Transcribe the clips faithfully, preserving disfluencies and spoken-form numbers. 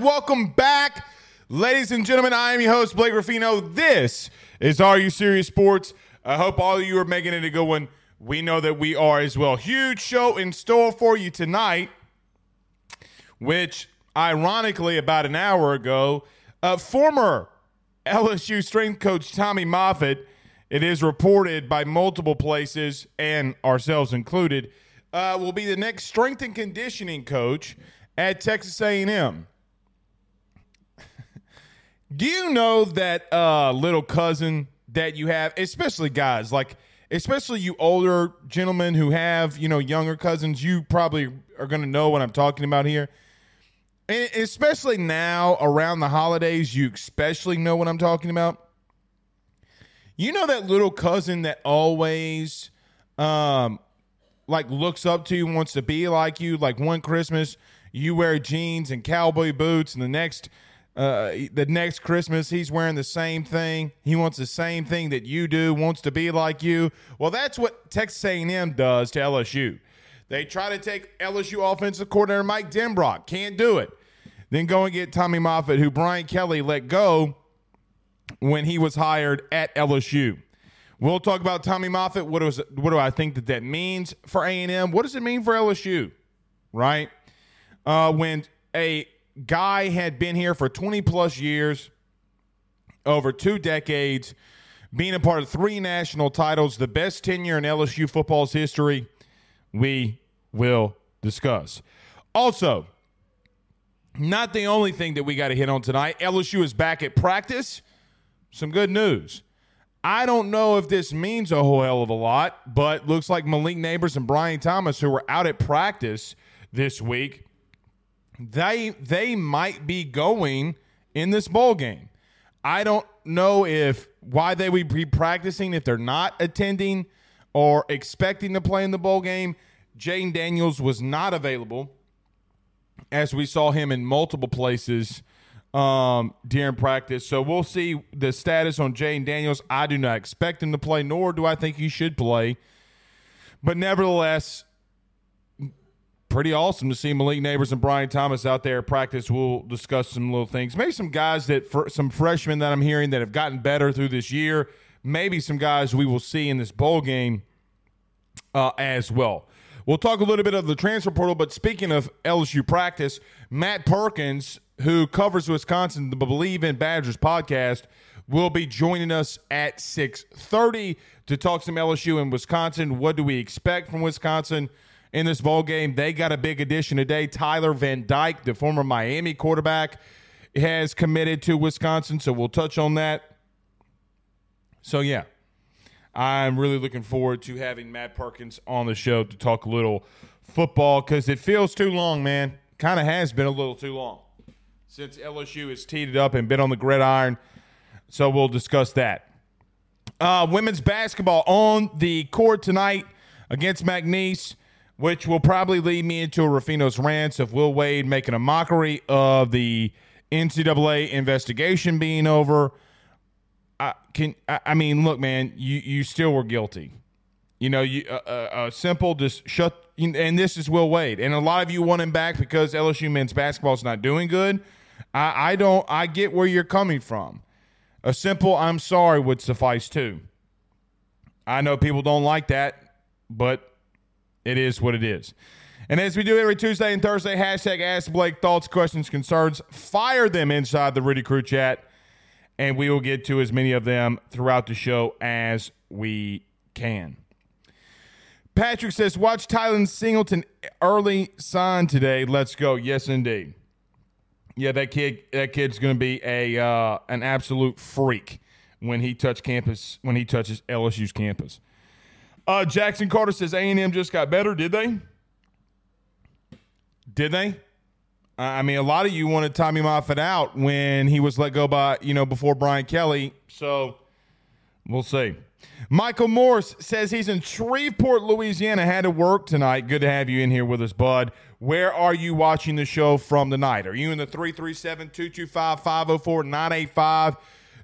Welcome back, ladies and gentlemen. I am your host, Blake Ruffino. This is Are You Serious Sports? I hope all of you are making it a good one. We know that we are as well. Huge show in store for you tonight, which ironically, about an hour ago, uh, former L S U strength coach Tommy Moffitt, it is reported by multiple places and ourselves included, uh, will be the next strength and conditioning coach at Texas A and M. Do you know that uh, little cousin that you have, especially guys, like especially you older gentlemen who have, you know, younger cousins, you probably are going to know what I'm talking about here. And especially now around the holidays, you especially know what I'm talking about. You know that little cousin that always um, like looks up to you, wants to be like you, like one Christmas you wear jeans and cowboy boots and the next Uh, the next Christmas, he's wearing the same thing. He wants the same thing that you do, wants to be like you. Well, that's what Texas A and M does to L S U. They try to take L S U offensive coordinator Mike Denbrock. Can't do it. Then go and get Tommy Moffitt, who Brian Kelly let go when he was hired at L S U. We'll talk about Tommy Moffitt. What, was, what do I think that that means for A and M? What does it mean for L S U? Right? Uh, when a... guy had been here for twenty plus years, over two decades, being a part of three national titles, the best tenure in L S U football's history. We will discuss. Also, not the only thing that we got to hit on tonight. L S U is back at practice. Some good news. I don't know if this means a whole hell of a lot, but looks like Malik Nabers and Brian Thomas, who were out at practice this week, They they might be going in this bowl game. I don't know if why they would be practicing if they're not attending or expecting to play in the bowl game. Jayden Daniels was not available, as we saw him in multiple places um, during practice. So we'll see the status on Jayden Daniels. I do not expect him to play, nor do I think he should play. But nevertheless, pretty awesome to see Malik Nabers and Brian Thomas out there at practice. We'll discuss some little things. Maybe some guys that, for some freshmen that I'm hearing that have gotten better through this year. Maybe some guys we will see in this bowl game uh, as well. We'll talk a little bit of the transfer portal, but speaking of L S U practice, Matt Perkins, who covers Wisconsin, the Believe in Badgers podcast, will be joining us at six thirty to talk some L S U and Wisconsin. What do we expect from Wisconsin in this bowl game? They got a big addition today. Tyler Van Dyke, the former Miami quarterback, has committed to Wisconsin, so we'll touch on that. So, yeah, I'm really looking forward to having Matt Perkins on the show to talk a little football because it feels too long, man. Kind of has been a little too long since L S U has teed it up and been on the gridiron, so we'll discuss that. Uh, women's basketball on the court tonight against McNeese, which will probably lead me into a Ruffino's rants of Will Wade making a mockery of the N C double A investigation being over. I can. I, I mean, look, man, you, you still were guilty. You know, you uh, uh, simple, just shut. And this is Will Wade, and a lot of you want him back because L S U men's basketball is not doing good. I, I don't. I get where you're coming from. A simple "I'm sorry" would suffice too. I know people don't like that, but it is what it is. And as we do every Tuesday and Thursday, hashtag Ask Blake, thoughts, questions, concerns. Fire them inside the Rudy Crew chat, and we will get to as many of them throughout the show as we can. Patrick says, watch Tylen Singleton early sign today. Let's go. Yes, indeed. Yeah, that kid, that kid's going to be a uh, an absolute freak when he touch campus when he touches L S U's campus. Uh, Jackson Carter says A and M just got better. Did they? Did they? I mean, a lot of you wanted Tommy Moffitt out when he was let go by, you know, before Brian Kelly. So we'll see. Michael Morris says he's in Shreveport, Louisiana. Had to work tonight. Good to have you in here with us, bud. Where are you watching the show from tonight? Are you in the three three seven, two two five, five oh four, nine eight five,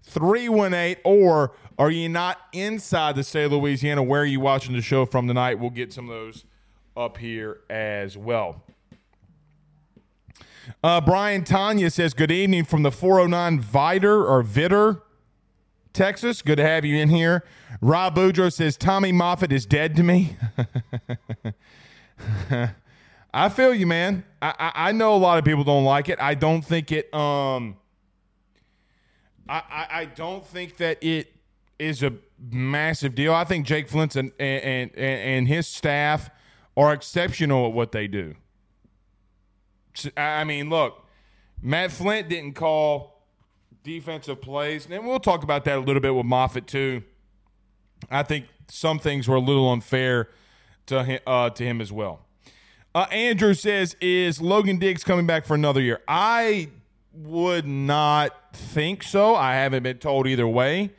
three one eight, or are you not inside the state of Louisiana? Where are you watching the show from tonight? We'll get some of those up here as well. Uh, Brian Tanya says, good evening from the four oh nine Vider or Vitter, Texas. Good to have you in here. Rob Boudreaux says, Tommy Moffitt is dead to me. I feel you, man. I, I, I know a lot of people don't like it. I don't think it um I, I, I don't think that it is a massive deal. I think Jake Flint and, and and and his staff are exceptional at what they do. I mean, look, Matt Flint didn't call defensive plays, and we'll talk about that a little bit with Moffitt too. I think some things were a little unfair to him, uh, to him as well. Uh, Andrew says, is Logan Diggs coming back for another year? I would not think so. I haven't been told either way.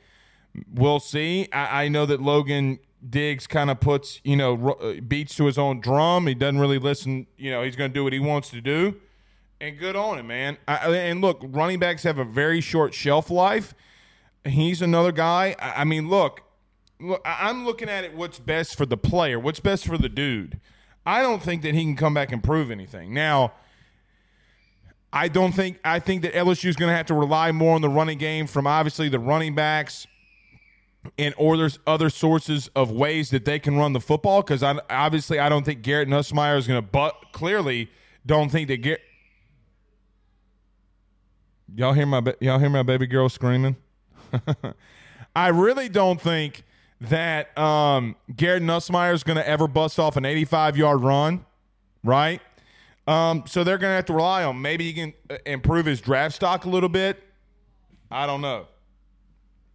We'll see. I, I know that Logan Diggs kind of puts, you know, r- beats to his own drum. He doesn't really listen. You know, he's going to do what he wants to do. And good on him, man. I, and look, running backs have a very short shelf life. He's another guy. I, I mean, look, look, I'm looking at it what's best for the player, what's best for the dude. I don't think that he can come back and prove anything. Now, I don't think – I think that L S U is going to have to rely more on the running game from obviously the running backs and or there's other sources of ways that they can run the football because I, obviously I don't think Garrett Nussmeier is going to – but clearly don't think that Garrett – Y'all hear my y'all hear my baby girl screaming? I really don't think that um, Garrett Nussmeier is going to ever bust off an eighty-five-yard run, right? Um, so they're going to have to rely on maybe he can improve his draft stock a little bit. I don't know.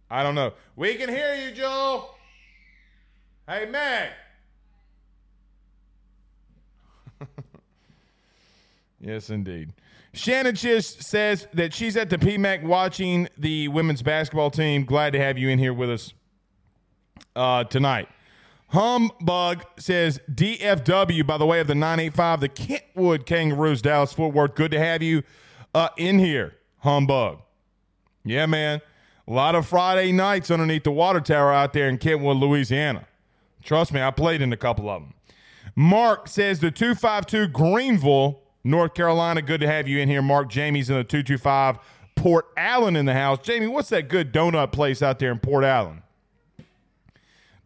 I don't know. We can hear you, Joel. Hey, man. Yes, indeed. Shannon Chish says that she's at the P MAC watching the women's basketball team. Glad to have you in here with us uh, tonight. Humbug says D F W, by the way, of the nine eighty-five, the Kentwood Kangaroos, Dallas, Fort Worth. Good to have you uh, in here, Humbug. Yeah, man. A lot of Friday nights underneath the water tower out there in Kentwood, Louisiana. Trust me, I played in a couple of them. Mark says the two five two Greenville, North Carolina, good to have you in here, Mark. Jamie's in the two two five. Port Allen in the house. Jamie, what's that good donut place out there in Port Allen?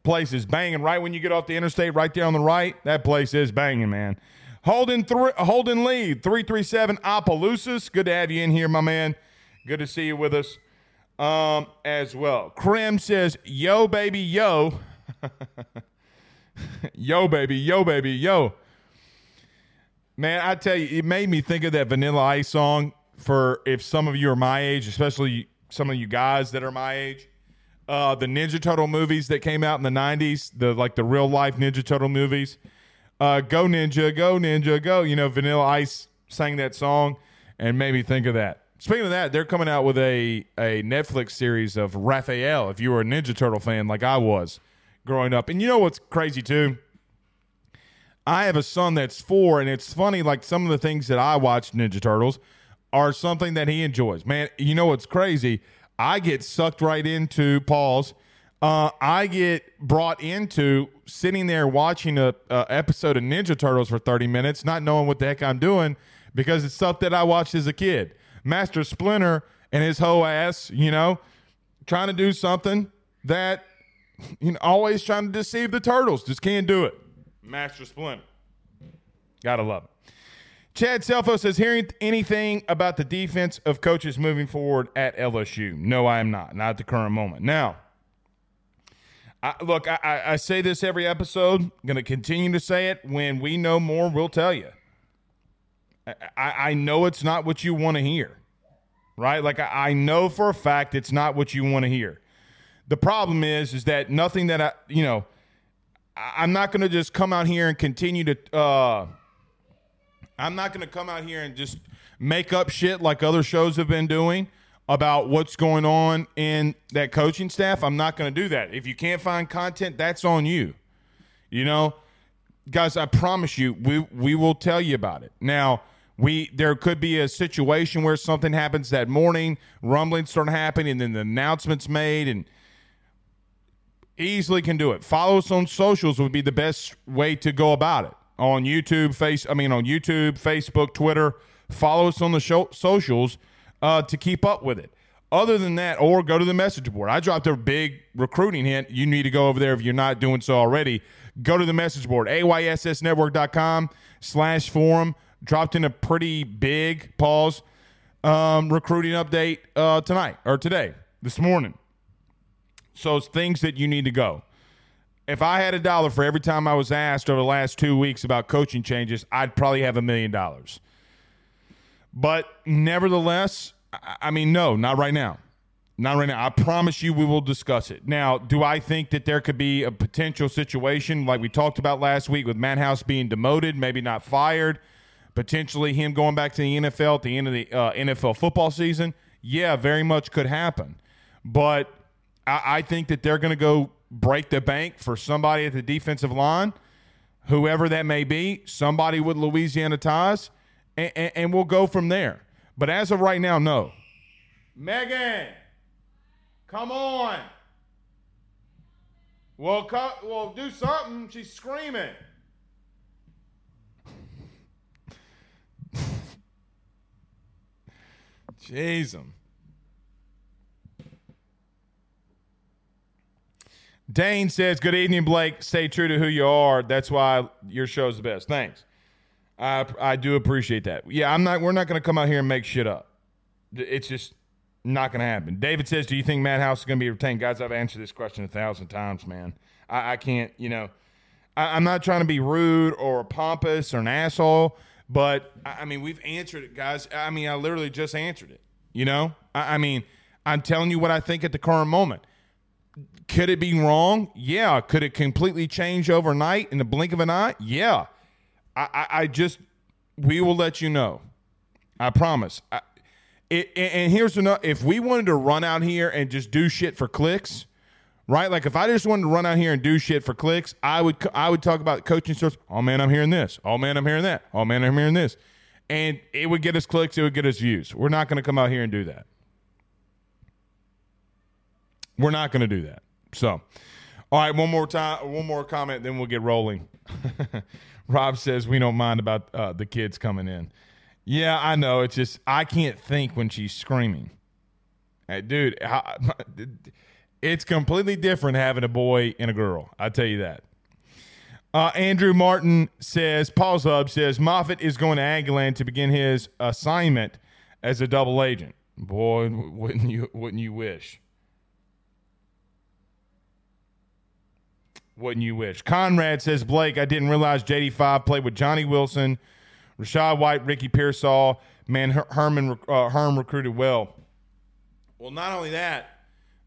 Place is banging right when you get off the interstate right there on the right. That place is banging, man. Holden, th- Holden Lee, three three seven Opelousas. Good to have you in here, my man. Good to see you with us um, as well. Krim says, yo, baby, yo. Yo, baby, yo, baby, yo. Man, I tell you, it made me think of that Vanilla Ice song for if some of you are my age, especially some of you guys that are my age. Uh, the Ninja Turtle movies that came out in the nineties, the like the real-life Ninja Turtle movies. Uh, go Ninja, go Ninja, go. You know, Vanilla Ice sang that song and made me think of that. Speaking of that, they're coming out with a, a Netflix series of Raphael, if you were a Ninja Turtle fan like I was growing up. And you know what's crazy, too? I have a son that's four, and it's funny, like some of the things that I watch Ninja Turtles are something that he enjoys. Man, you know what's crazy? I get sucked right into, pause, uh, I get brought into sitting there watching a, a episode of Ninja Turtles for thirty minutes, not knowing what the heck I'm doing, because it's stuff that I watched as a kid. Master Splinter and his whole ass, you know, trying to do something that, you know, always trying to deceive the turtles. Just can't do it. Master Splinter. Gotta love it. Chad Selfo says, hearing anything about the defense of coaches moving forward at L S U? No, I am not. Not at the current moment. Now, I, look, I, I, I say this every episode. I'm going to continue to say it. When we know more, we'll tell you. I, I know it's not what you want to hear, right? Like, I, I know for a fact it's not what you want to hear. The problem is, is that nothing that I, you know, I, I'm not going to just come out here and continue to, uh, I'm not going to come out here and just make up shit like other shows have been doing about what's going on in that coaching staff. I'm not going to do that. If you can't find content, that's on you. You know, guys, I promise you, we, we will tell you about it. Now, We there could be a situation where something happens that morning, rumblings start happening, and then the announcement's made, and easily can do it. Follow us on socials would be the best way to go about it. On YouTube, face I mean on YouTube, Facebook, Twitter. Follow us on the show, socials uh, to keep up with it. Other than that, or go to the message board. I dropped a big recruiting hint. You need to go over there if you're not doing so already. Go to the message board, A Y S S network dot com slash forum. Dropped in a pretty big pause um, recruiting update uh, tonight or today, this morning. So it's things that you need to go. If I had a dollar for every time I was asked over the last two weeks about coaching changes, I'd probably have a million dollars. But nevertheless, I, I mean, no, not right now. Not right now. I promise you we will discuss it. Now, do I think that there could be a potential situation like we talked about last week with Matt House being demoted, maybe not fired? Potentially him going back to the N F L at the end of the uh, N F L football season, yeah, very much could happen. But I, I think that they're going to go break the bank for somebody at the defensive line, whoever that may be, somebody with Louisiana ties, and, and, and we'll go from there. But as of right now, no. Megan, come on. We'll, co- we'll do something. She's screaming. Jeez. Dane says, good evening, Blake. Stay true to who you are. That's why your show's the best. Thanks. I I do appreciate that. Yeah, I'm not. We're not going to come out here and make shit up. It's just not going to happen. David says, do you think Matt House is going to be retained? Guys, I've answered this question a thousand times, man. I, I can't, you know. I, I'm not trying to be rude or pompous or an asshole. But, I mean, we've answered it, guys. I mean, I literally just answered it, you know? I, I mean, I'm telling you what I think at the current moment. Could it be wrong? Yeah. Could it completely change overnight in the blink of an eye? Yeah. I, I, I just – we will let you know. I promise. I, it, and here's another – if we wanted to run out here and just do shit for clicks, right? Like, if I just wanted to run out here and do shit for clicks, I would I would talk about coaching search. Oh, man, I'm hearing this. Oh, man, I'm hearing that. Oh, man, I'm hearing this. And it would get us clicks. It would get us views. We're not going to come out here and do that. We're not going to do that. So, all right, one more time, one more comment, then we'll get rolling. Rob says, we don't mind about uh, the kids coming in. Yeah, I know. It's just I can't think when she's screaming. Hey, dude, how – it's completely different having a boy and a girl. I'll tell you that. Uh, Andrew Martin says, Paul's Hub says, Moffitt is going to Aggieland to begin his assignment as a double agent. Boy, wouldn't you wouldn't you wish? Wouldn't you wish? Conrad says, Blake, I didn't realize J D five played with Johnny Wilson, Rashad White, Ricky Pearsall. Man, Her- Herman, uh, Herm recruited well. Well, not only that,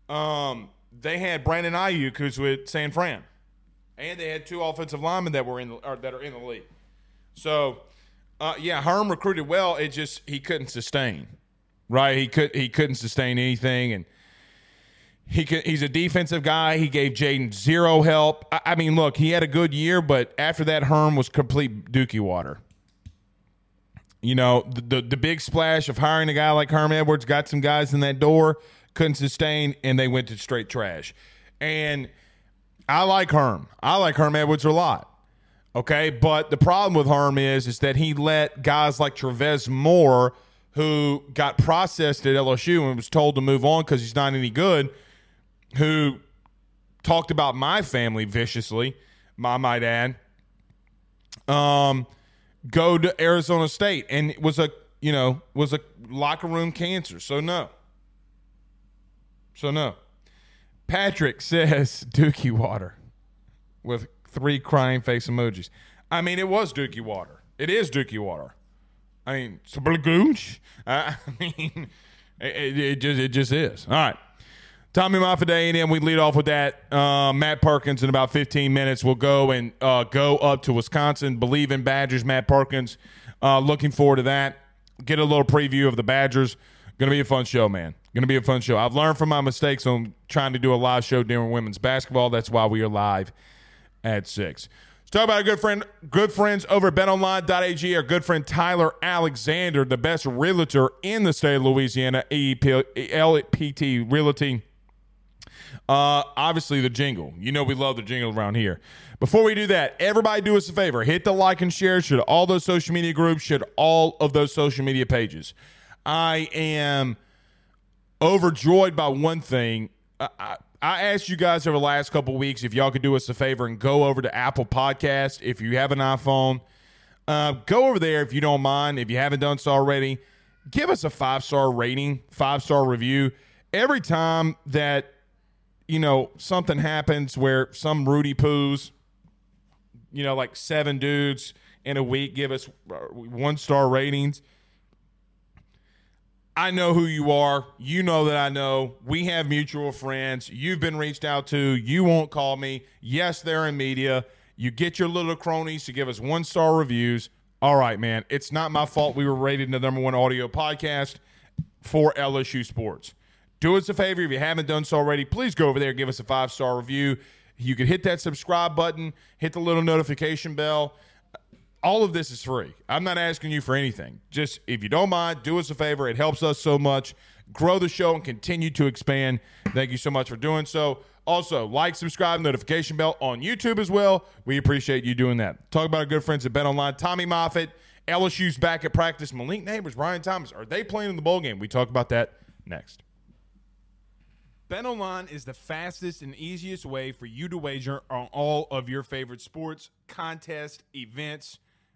Um, they had Brandon Ayuk, who's with San Fran, and they had two offensive linemen that were in the, or that are in the league. So, uh, yeah, Herm recruited well. It just he couldn't sustain. right? He could he couldn't sustain anything, and he could, he's a defensive guy. He gave Jayden zero help. I, I mean, look, he had a good year, but after that, Herm was complete dookie water. You know, the, the the big splash of hiring a guy like Herm Edwards, got some guys in that door, couldn't sustain, and they went to straight trash. And I like Herm. I like Herm Edwards a lot. Okay, but the problem with Herm is is that he let guys like Trevez Moore, who got processed at L S U and was told to move on because he's not any good, who talked about my family viciously, I might add, um, go to Arizona State, and it was a you know was a locker room cancer. So no. So no. Patrick says dookie water with three crying face emojis. I mean, it was dookie water. It is dookie water. I mean, splagoosh. I mean, it, it just it just is. All right. Tommy Moffitt, A and M, we lead off with that. Uh, Matt Perkins in about fifteen minutes will go and uh, go up to Wisconsin. Believe in Badgers, Matt Perkins. Uh, looking forward to that. Get a little preview of the Badgers. Going to be a fun show, man. Going to be a fun show. I've learned from my mistakes on trying to do a live show during women's basketball. That's why we are live at six. Let's talk about our good friend, good friends over at bet online dot a g. Our good friend Tyler Alexander, the best realtor in the state of Louisiana, L P T Realty. Uh, obviously, the jingle. You know we love the jingle around here. Before we do that, everybody do us a favor. Hit the like and share. Should all those social media groups, should all of those social media pages. I am overjoyed by one thing. I, I, I asked you guys over the last couple of weeks if y'all could do us a favor and go over to Apple Podcasts. If you have an iPhone, uh, go over there if you don't mind. If you haven't done so already, give us a five-star rating, five-star review. Every time that, you know, something happens where some Rudy Poos, you know, like seven dudes in a week give us one-star ratings, I know who you are. You know that I know. We have mutual friends. You've been reached out to. You won't call me. Yes, they're in media. You get your little cronies to give us one-star reviews. All right, man. It's not my fault we were rated the number one audio podcast for L S U sports. Do us a favor. If you haven't done so already, please go over there and give us a five-star review. You can hit that subscribe button. Hit the little notification bell. All of this is free. I'm not asking you for anything. Just, if you don't mind, do us a favor. It helps us so much. Grow the show and continue to expand. Thank you so much for doing so. Also, like, subscribe, notification bell on YouTube as well. We appreciate you doing that. Talk about our good friends at Bet Online. Tommy Moffitt, L S U's back at practice. Malik Nabers, Brian Thomas, are they playing in the bowl game? We talk about that next. BetOnline is the fastest and easiest way for you to wager on all of your favorite sports, contests, events,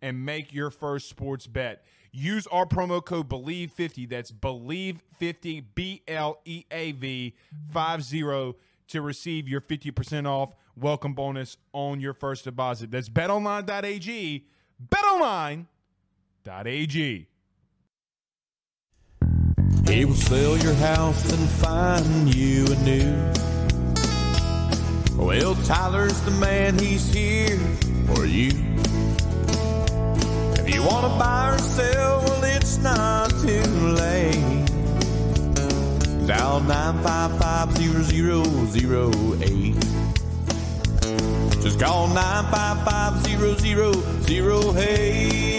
and make your first sports bet. Use our promo code believe fifty, that's believe fifty, B L E A V, five zero, to receive your fifty percent off welcome bonus on your first deposit. That's bet online dot a g, bet online dot a g. He will sell your house and find you a new. Well, Tyler's the man, he's here for you. If you want to buy or sell, well, it's not too late. Dial nine five five, zero zero zero eight. Just call nine five five, zero zero zero eight.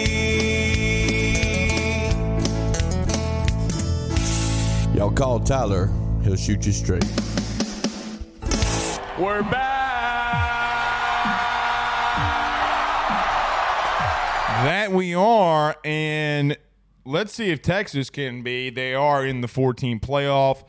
Y'all call Tyler, he'll shoot you straight. We're back. That we are, and let's see if Texas can be. They are in the four-team playoff.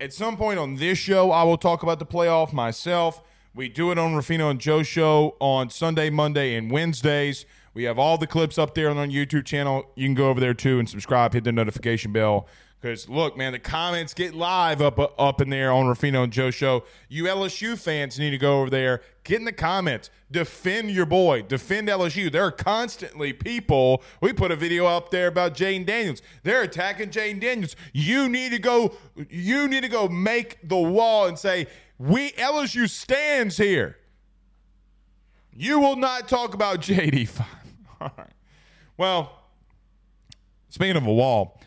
At some point on this show, I will talk about the playoff myself. We do it on Ruffino and Joe's show on Sunday, Monday, and Wednesdays. We have all the clips up there on our YouTube channel. You can go over there, too, and subscribe. Hit the notification bell. Because, look, man, the comments get live up up in there on Ruffino and Joe Show. You L S U fans need to go over there, get in the comments, defend your boy, defend L S U. There are constantly people. We put a video up there about Jayden Daniels. They're attacking Jayden Daniels. You need to go, you need to go make the wall and say, we L S U stands here. You will not talk about J D five. All right. Well, speaking of a wall,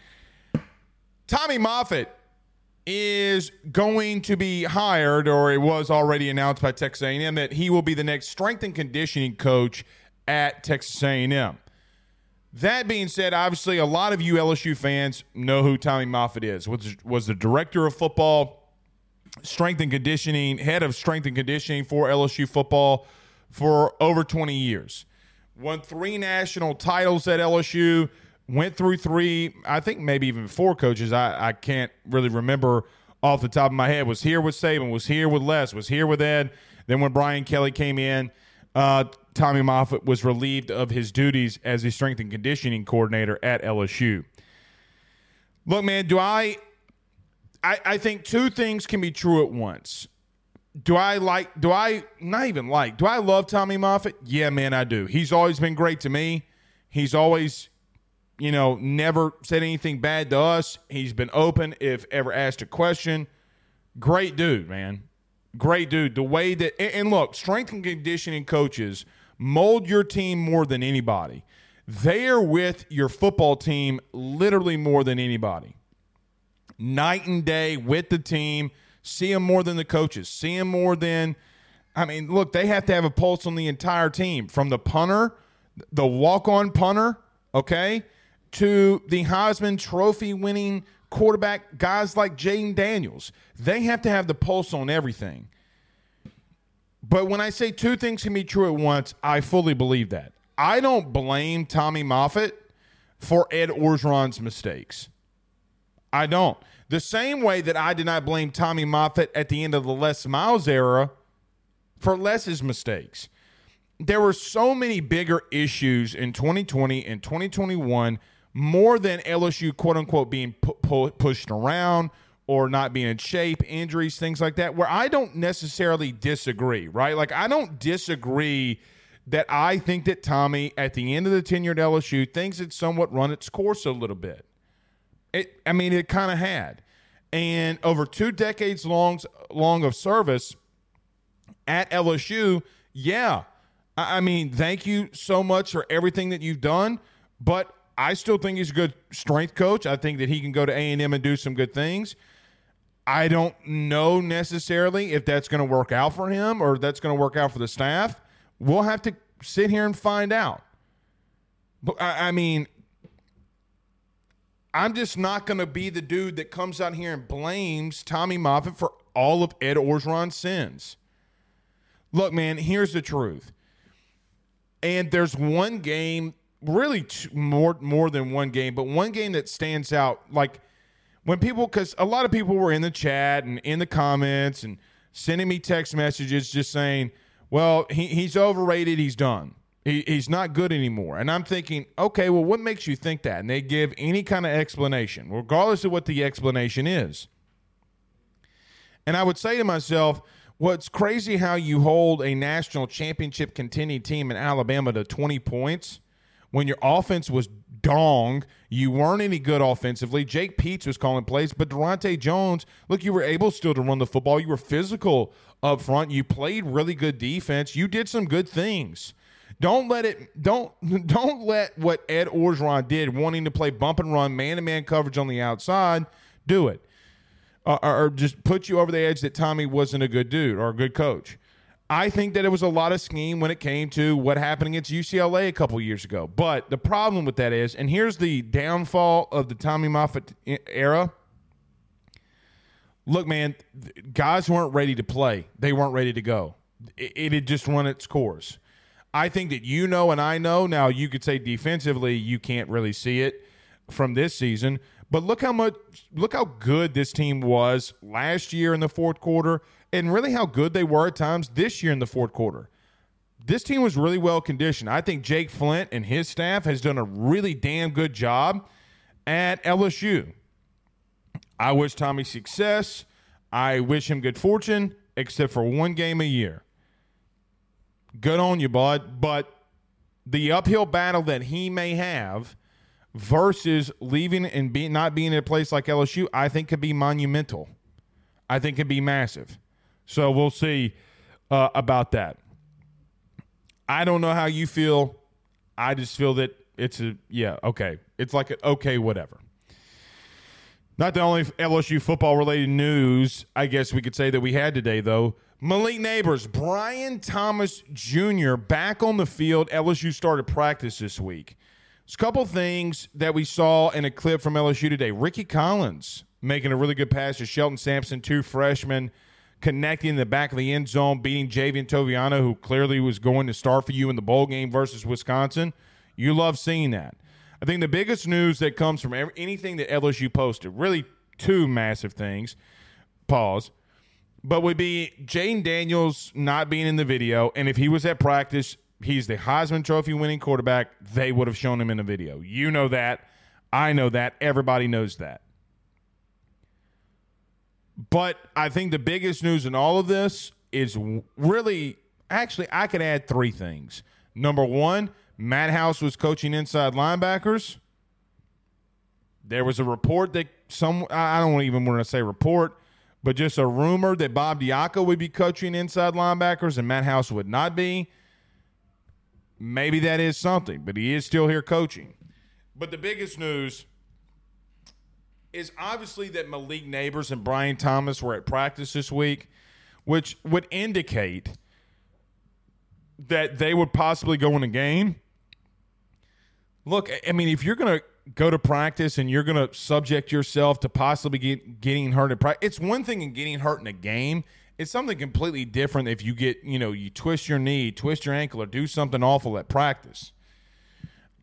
Tommy Moffitt is going to be hired, or it was already announced by Texas A and M, that he will be the next strength and conditioning coach at Texas A and M. That being said, obviously a lot of you L S U fans know who Tommy Moffitt is, which was the director of football, strength and conditioning, head of strength and conditioning for L S U football for over twenty years. Won three national titles at L S U. Went through three, I think maybe even four coaches. I, I can't really remember off the top of my head. Was here with Saban. Was here with Les. Was here with Ed. Then when Brian Kelly came in, uh, Tommy Moffitt was relieved of his duties as the strength and conditioning coordinator at L S U. Look, man, do I, I – I think two things can be true at once. Do I like – do I – not even like. Do I love Tommy Moffitt? Yeah, man, I do. He's always been great to me. He's always – you know, never said anything bad to us. He's been open if ever asked a question. Great dude, man. Great dude. The way that, and look, strength and conditioning coaches mold your team more than anybody. They are with your football team literally more than anybody. Night and day with the team. See them more than the coaches. See them more than, I mean, look, they have to have a pulse on the entire team. From the punter, the walk-on punter, okay, to the Heisman Trophy-winning quarterback, guys like Jayden Daniels. They have to have the pulse on everything. But when I say two things can be true at once, I fully believe that. I don't blame Tommy Moffitt for Ed Orgeron's mistakes. I don't. The same way that I did not blame Tommy Moffitt at the end of the Les Miles era for Les's mistakes. There were so many bigger issues in twenty twenty and twenty twenty-one, more than L S U, quote-unquote, being pu- pu- pushed around or not being in shape, injuries, things like that, where I don't necessarily disagree, right? Like, I don't disagree that I think that Tommy, at the end of the tenure at L S U, thinks it's somewhat run its course a little bit. It, I mean, it kind of had. And over two decades long, long of service at L S U, yeah, I mean, thank you so much for everything that you've done, but I still think he's a good strength coach. I think that he can go to A and M and do some good things. I don't know necessarily if that's going to work out for him or if that's going to work out for the staff. We'll have to sit here and find out. But I, I mean, I'm just not going to be the dude that comes out here and blames Tommy Moffitt for all of Ed Orgeron's sins. Look, man, here's the truth. And there's one game, really two, more more than one game, but one game that stands out. Like when people, because a lot of people were in the chat and in the comments and sending me text messages just saying, well, he, he's overrated, he's done. He, he's not good anymore. And I'm thinking, okay, well, what makes you think that? And they give any kind of explanation, regardless of what the explanation is. And I would say to myself, well, it's crazy how you hold a national championship contending team in Alabama to twenty points when your offense was dong. You weren't any good offensively. Jake Peets was calling plays, but Durante Jones, look, you were able still to run the football. You were physical up front. You played really good defense. You did some good things. Don't let it don't don't let what Ed Orgeron did, wanting to play bump and run, man-to-man coverage on the outside, do it. Uh, or just put you over the edge that Tommy wasn't a good dude or a good coach. I think that it was a lot of scheme when it came to what happened against U C L A a couple years ago. But the problem with that is, and here's the downfall of the Tommy Moffitt era. Look, man, guys weren't ready to play. They weren't ready to go. It, it had just run its course. I think that you know and I know. Now, you could say defensively you can't really see it from this season, but look how much, look how good this team was last year in the fourth quarter, and really how good they were at times this year in the fourth quarter. This team was really well conditioned. I think Jake Flint and his staff has done a really damn good job at L S U. I wish Tommy success. I wish him good fortune, except for one game a year. Good on you, bud. But the uphill battle that he may have versus leaving and be, not being in a place like L S U, I think could be monumental. I think could be massive. So we'll see uh, about that. I don't know how you feel. I just feel that it's a, yeah, okay. It's like an okay, whatever. Not the only L S U football-related news, I guess we could say, that we had today, though. Malik Nabers, Brian Thomas Junior back on the field. L S U started practice this week. There's a couple things that we saw in a clip from L S U today. Ricky Collins making a really good pass to Shelton Sampson, two freshmen, connecting in the back of the end zone, beating Javian Toviano, who clearly was going to start for you in the bowl game versus Wisconsin. You love seeing that. I think the biggest news that comes from every, anything that L S U posted, really two massive things, pause, but would be Jayden Daniels not being in the video. And if he was at practice, he's the Heisman Trophy winning quarterback. They would have shown him in the video. You know that. I know that. Everybody knows that. But I think the biggest news in all of this is really, actually, I could add three things. Number one, Matt House was coaching inside linebackers. There was a report that some, I don't even want to say report, but just a rumor that Bob Diaco would be coaching inside linebackers and Matt House would not be. Maybe that is something, but he is still here coaching. But the biggest news is obviously that Malik Nabers and Brian Thomas were at practice this week, which would indicate that they would possibly go in a game. Look, I mean, if you're going to go to practice and you're going to subject yourself to possibly get, getting hurt in practice, it's one thing in getting hurt in a game. It's something completely different if you get, you know, you twist your knee, twist your ankle, or do something awful at practice.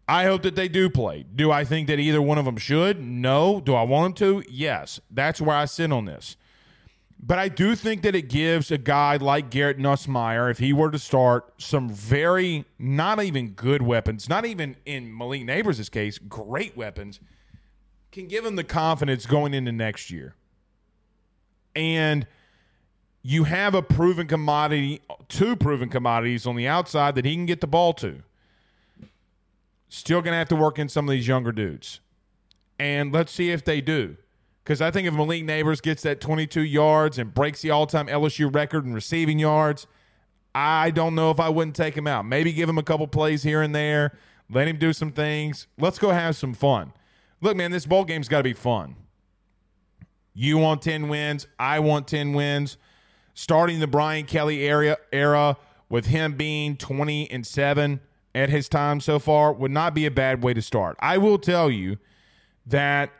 I hope that they do play. Do I think that either one of them should? No. Do I want them to? Yes. That's where I sit on this. But I do think that it gives a guy like Garrett Nussmeier, if he were to start, some very not even good weapons, not even in Malik Nabers' case, great weapons, can give him the confidence going into next year. And you have a proven commodity, two proven commodities on the outside that he can get the ball to. Still going to have to work in some of these younger dudes. And let's see if they do. Because I think if Malik Nabers gets that twenty-two yards and breaks the all-time L S U record in receiving yards, I don't know if I wouldn't take him out. Maybe give him a couple plays here and there. Let him do some things. Let's go have some fun. Look, man, this bowl game's got to be fun. You want ten wins. I want ten wins. Starting the Brian Kelly era, era with him being twenty and seven at his time so far would not be a bad way to start. I will tell you that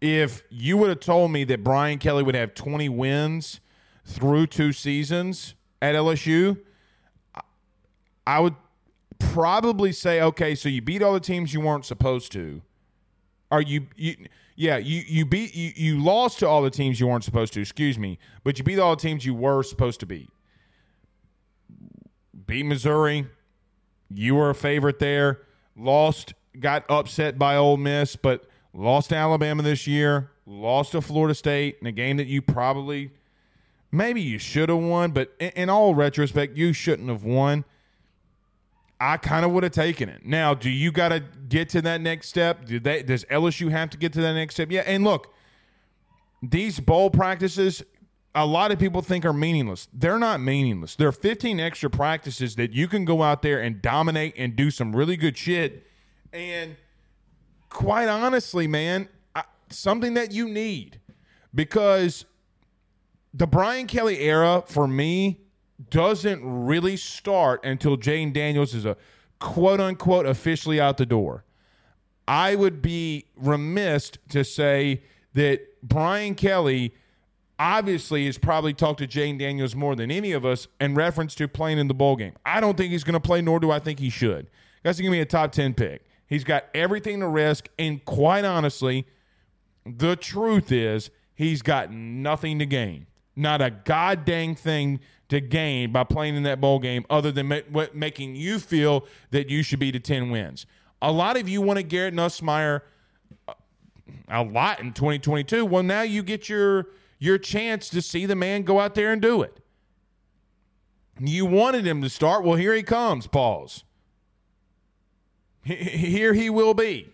if you would have told me that Brian Kelly would have twenty wins through two seasons at L S U, I would probably say, okay, so you beat all the teams you weren't supposed to. Or you, you yeah, you you beat you, you lost to all the teams you weren't supposed to, excuse me, but you beat all the teams you were supposed to beat. Beat Missouri, you were a favorite there. Lost, got upset by Ole Miss, but lost to Alabama this year, lost to Florida State in a game that you probably, maybe you should have won, but in, in all retrospect, you shouldn't have won. I kind of would have taken it. Now, do you got to get to that next step? Do they, does L S U have to get to that next step? Yeah, and look, these bowl practices, a lot of people think are meaningless. They're not meaningless. There are fifteen extra practices that you can go out there and dominate and do some really good shit. And quite honestly, man, I, something that you need, because the Brian Kelly era for me doesn't really start until Jayden Daniels is a quote-unquote officially out the door. I would be remiss to say that Brian Kelly obviously has probably talked to Jayden Daniels more than any of us in reference to playing in the bowl game. I don't think he's going to play, nor do I think he should. That's going to be a top ten pick. He's got everything to risk, and quite honestly, the truth is he's got nothing to gain. Not a goddamn thing to gain by playing in that bowl game other than ma- making you feel that you should be to ten wins. A lot of you wanted Garrett Nussmeier, a lot in twenty twenty-two. Well, now you get your your chance to see the man go out there and do it. You wanted him to start. Well, here he comes. Pause. Here he will be.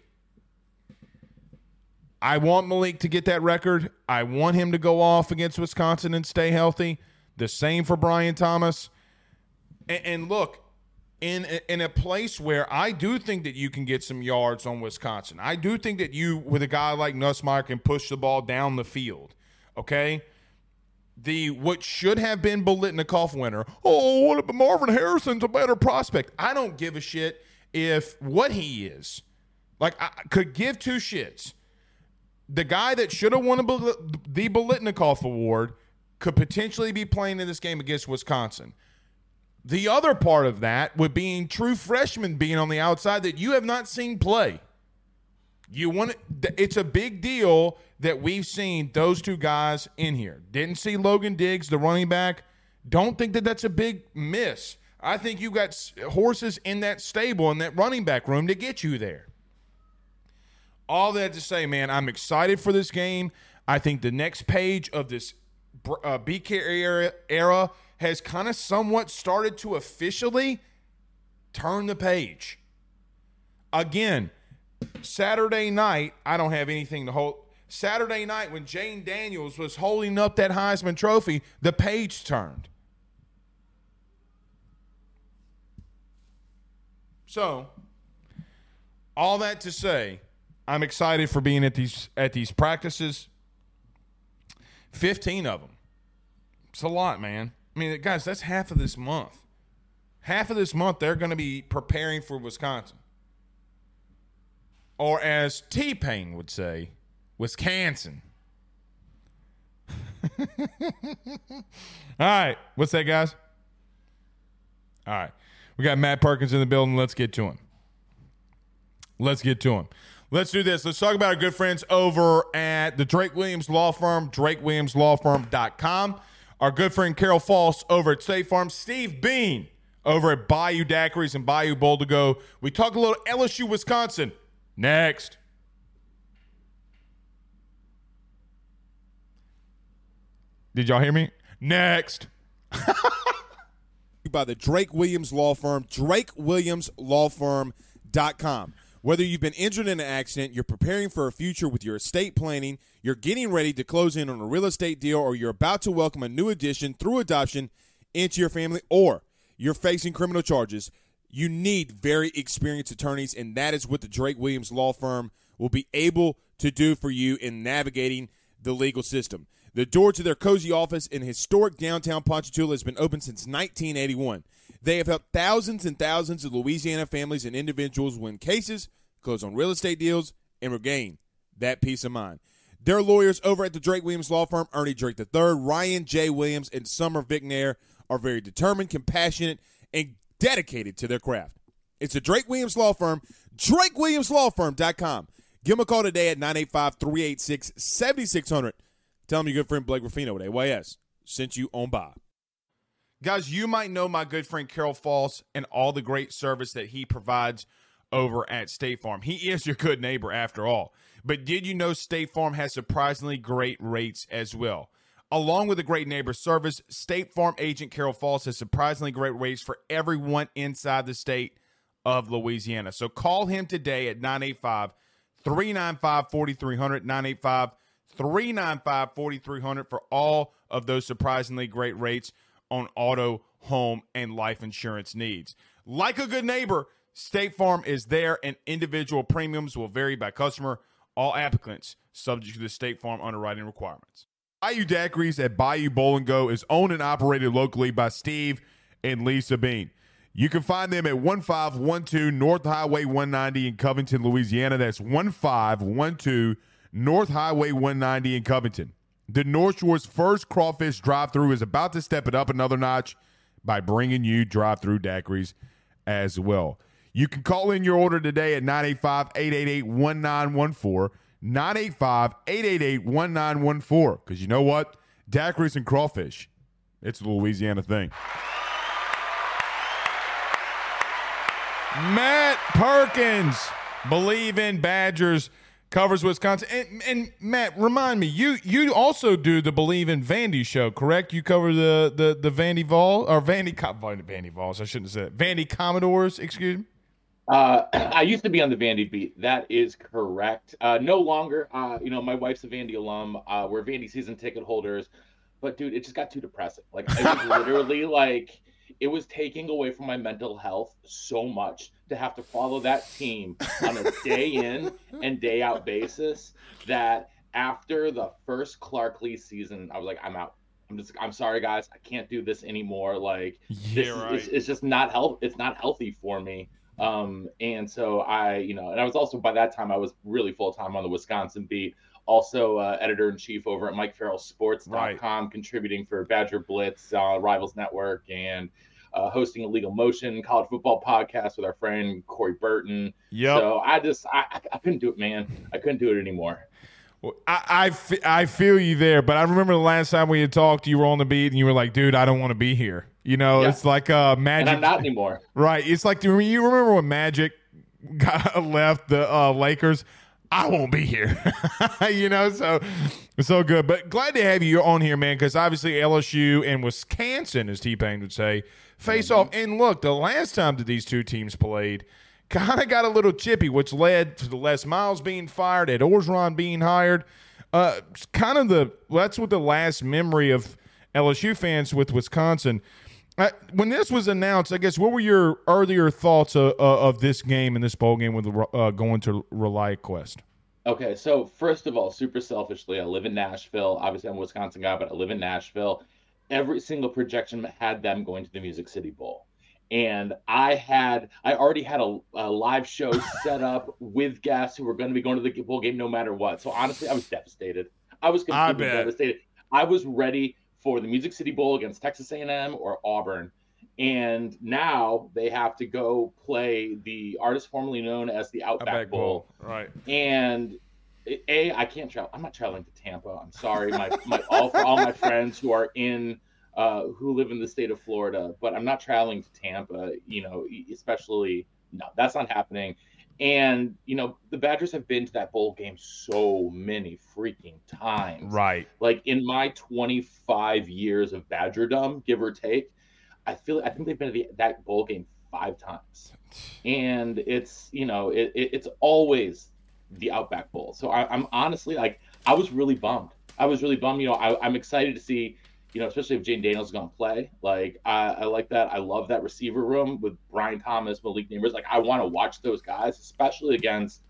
I want Malik to get that record. I want him to go off against Wisconsin and stay healthy. The same for Brian Thomas. And, and look, in in a place where I do think that you can get some yards on Wisconsin, I do think that you, with a guy like Nussmeier, can push the ball down the field. Okay? The what should have been Biletnikoff winner. Oh, what if Marvin Harrison's a better prospect? I don't give a shit if what he is. Like, I could give two shits. The guy that should have won the Biletnikoff award could potentially be playing in this game against Wisconsin. The other part of that would being true freshmen being on the outside that you have not seen play. You want it, it's a big deal that we've seen those two guys in here. Didn't see Logan Diggs, the running back. Don't think that that's a big miss. I think you got horses in that stable, in that running back room to get you there. All that to say, man, I'm excited for this game. I think the next page of this uh, B K era, era has kind of somewhat started to officially turn the page. Again, Saturday night, I don't have anything to hold. Saturday night when Jayden Daniels was holding up that Heisman Trophy, the page turned. So, all that to say, I'm excited for being at these at these practices. fifteen of them. It's a lot, man. I mean, guys, that's half of this month. Half of this month, they're going to be preparing for Wisconsin. Or as T-Pain would say, Wisconsin. All right. What's that, guys? All right. We got Matt Perkins in the building. Let's get to him. Let's get to him. Let's do this. Let's talk about our good friends over at the Drake Williams Law Firm, drake williams law firm dot com. Our good friend Carol Foss over at State Farm. Steve Bean over at Bayou Daiquiris and Bayou Boldigo. We talk a little L S U, Wisconsin. Next. Did y'all hear me? Next. By the Drake Williams Law Firm, drake williams law firm dot com. Whether you've been injured in an accident, you're preparing for a future with your estate planning, you're getting ready to close in on a real estate deal, or you're about to welcome a new addition through adoption into your family, or you're facing criminal charges, you need very experienced attorneys, and that is what the Drake Williams Law Firm will be able to do for you in navigating the legal system. The door to their cozy office in historic downtown Ponchatoula has been open since nineteen eighty-one. They have helped thousands and thousands of Louisiana families and individuals win cases, close on real estate deals, and regain that peace of mind. Their lawyers over at the Drake Williams Law Firm, Ernie Drake the third, Ryan J. Williams, and Summer Vignair, are very determined, compassionate, and dedicated to their craft. It's the Drake Williams Law Firm, drake williams law firm dot com. Give them a call today at nine eight five, three eight six, seven six zero zero. Tell them your good friend Blake Ruffino at A Y S sent you on by. Guys, you might know my good friend Carol Foss and all the great service that he provides over at State Farm. He is your good neighbor after all. But did you know State Farm has surprisingly great rates as well? Along with a great neighbor service, State Farm agent Carol Foss has surprisingly great rates for everyone inside the state of Louisiana. So call him today at nine eight five, three nine five, four three zero zero, nine eight five, three nine five, four three zero zero for all of those surprisingly great rates on auto, home, and life insurance needs. Like a good neighbor, State Farm is there, and individual premiums will vary by customer. All applicants subject to the State Farm underwriting requirements. Bayou Daiquiris at Bayou Bowl and Go is owned and operated locally by Steve and Lisa Bean. You can find them at fifteen twelve North Highway one ninety in Covington, Louisiana. That's fifteen twelve North Highway one ninety in Covington. The North Shore's first crawfish drive-thru is about to step it up another notch by bringing you drive-thru daiquiris as well. You can call in your order today at nine eight five, eight eight eight, one nine one four, nine eight five, eight eight eight, one nine one four, because you know what? Daiquiris and crawfish, it's a Louisiana thing. Matt Perkins, believe in Badgers. covers Wisconsin. And, and Matt, remind me, you you also do the Believe in Vandy show, correct? You cover the the the Vandy Vol or Vandy Vandy Vols. I shouldn't say that. Vandy Commodores. Excuse me. Uh, I used to be on the Vandy beat. That is correct. Uh, no longer. Uh, you know, my wife's a Vandy alum. Uh, we're Vandy season ticket holders. But dude, it just got too depressing. Like I was literally like. It was taking away from my mental health so much to have to follow that team on a day in and day out basis that after the first Clark Lee season, I was like, I'm out. I'm just, I'm sorry guys. I can't do this anymore. Like this, yeah, right. it's, it's just not health. It's not healthy for me. Um, and so I, you know, and I was also, by that time I was really full time on the Wisconsin beat. Also, uh, editor-in-chief over at Mike Farrell Sports dot com, right. Contributing for Badger Blitz, uh, Rivals Network, and uh, hosting Illegal Motion, college football podcast with our friend Corey Burton. Yep. So I just I, – I couldn't do it, man. I couldn't do it anymore. Well, I, I, I feel you there, but I remember the last time we had talked, you were on the beat, and you were like, dude, I don't want to be here. You know, yeah. It's like uh, Magic – and I'm not anymore. Right. It's like – do you remember when Magic got, left the uh, Lakers – I won't be here, you know, so so good. But glad to have you on here, man, because obviously L S U and Wisconsin, as T-Pain would say, face mm-hmm. off. And look, the last time that these two teams played kind of got a little chippy, which led to the Les Miles being fired, Ed Orgeron being hired. Uh, kind of the well, that's what the last memory of L S U fans with Wisconsin. Uh, when this was announced, I guess, what were your earlier thoughts of, of this game and this bowl game with uh, going to ReliaQuest? Okay, so first of all, super selfishly, I live in Nashville. Obviously, I'm a Wisconsin guy, but I live in Nashville. Every single projection had them going to the Music City Bowl. And I had, I already had a, a live show set up with guests who were going to be going to the bowl game no matter what. So honestly, I was devastated. I was completely I devastated. I was ready for the Music City Bowl against Texas A and M or Auburn. And now they have to go play the artist formerly known as the Outback, Outback Bowl. Bowl. Right. And A, I can't travel. I'm not traveling to Tampa. I'm sorry. My, my all for all my friends who are in, uh, who live in the state of Florida, but I'm not traveling to Tampa, you know, especially no, that's not happening. And, you know, the Badgers have been to that bowl game so many freaking times. Right. Like, in my twenty-five years of Badgerdom, give or take, I feel I think they've been to the, that bowl game five times. And it's, you know, it, it, it's always the Outback Bowl. So I, I'm honestly, like, I was really bummed. I was really bummed. You know, I, I'm excited to see, you know, especially if Jayden Daniels is going to play. Like, I, I like that. I love that receiver room with Brian Thomas, Malik Nabers. Like, I want to watch those guys, especially against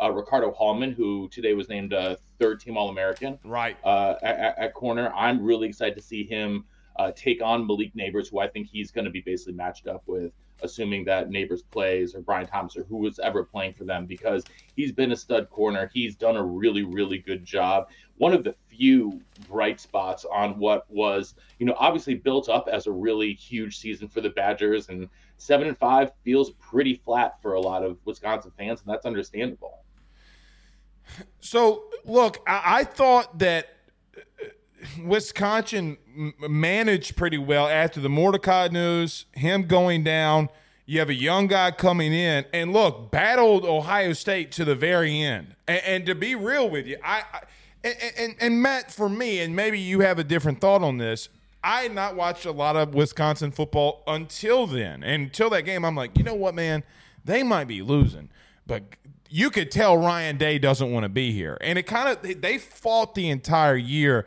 uh, Ricardo Hallman, who today was named a third-team All-American. Right. Uh, at, at corner. I'm really excited to see him uh, take on Malik Nabers, who I think he's going to be basically matched up with, assuming that Nabers plays or Brian Thomas or who was ever playing for them, because he's been a stud corner. He's done a really, really good job. One of the few bright spots on what was, you know, obviously built up as a really huge season for the Badgers, and seven and five feels pretty flat for a lot of Wisconsin fans, and that's understandable. So, look, I, I thought that Wisconsin managed pretty well after the Mordecai news, him going down. You have a young guy coming in, and look, battled Ohio State to the very end. And, and to be real with you, I, I and, and and Matt, for me, and maybe you have a different thought on this. I had not watched a lot of Wisconsin football until then, and until that game, I'm like, you know what, man, they might be losing, but you could tell Ryan Day doesn't want to be here, and it kind of they fought the entire year.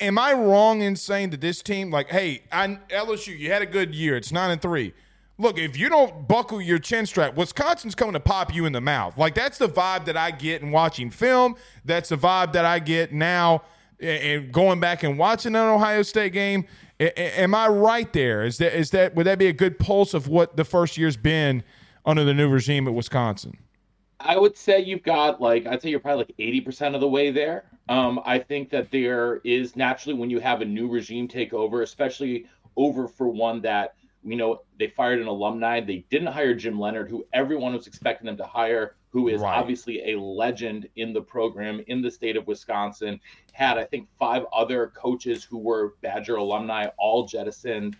Am I wrong in saying that this team, like, hey, I, L S U, you had a good year. It's nine and three. Look, if you don't buckle your chin strap, Wisconsin's coming to pop you in the mouth. Like, that's the vibe that I get in watching film. That's the vibe that I get now and going back and watching an Ohio State game. Am I right there? Is that is that would that be a good pulse of what the first year's been under the new regime at Wisconsin? I would say you've got, like, I'd say you're probably like eighty percent of the way there. Um, I think that there is naturally when you have a new regime take over, especially over for one that, you know, they fired an alumni. They didn't hire Jim Leonhard, who everyone was expecting them to hire, who is right. obviously a legend in the program in the state of Wisconsin. Had, I think, five other coaches who were Badger alumni all jettisoned.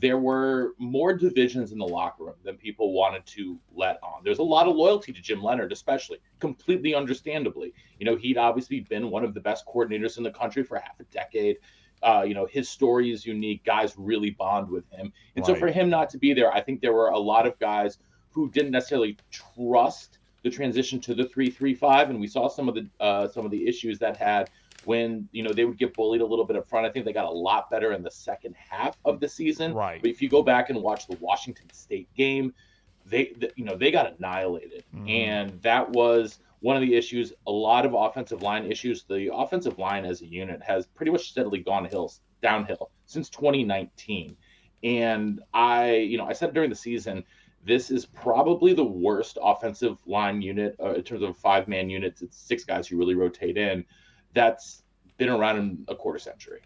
there were more divisions in the locker room than people wanted to let on. There's a lot of loyalty to Jim Leonhard, especially, completely understandably. You know, he'd obviously been one of the best coordinators in the country for half a decade. Uh, you know, his story is unique. Guys really bond with him. And right. so for him not to be there, I think there were a lot of guys who didn't necessarily trust the transition to the three three five. And we saw some of the uh, some of the issues that had when, you know, they would get bullied a little bit up front. I think they got a lot better in the second half of the season. Right. But if you go back and watch the Washington State game, they, the, you know, they got annihilated. Mm-hmm. And that was one of the issues. A lot of offensive line issues. The offensive line as a unit has pretty much steadily gone hill, downhill since twenty nineteen. And I, you know, I said during the season, this is probably the worst offensive line unit uh, in terms of five-man units. It's six guys who really rotate in. That's been around in a quarter century.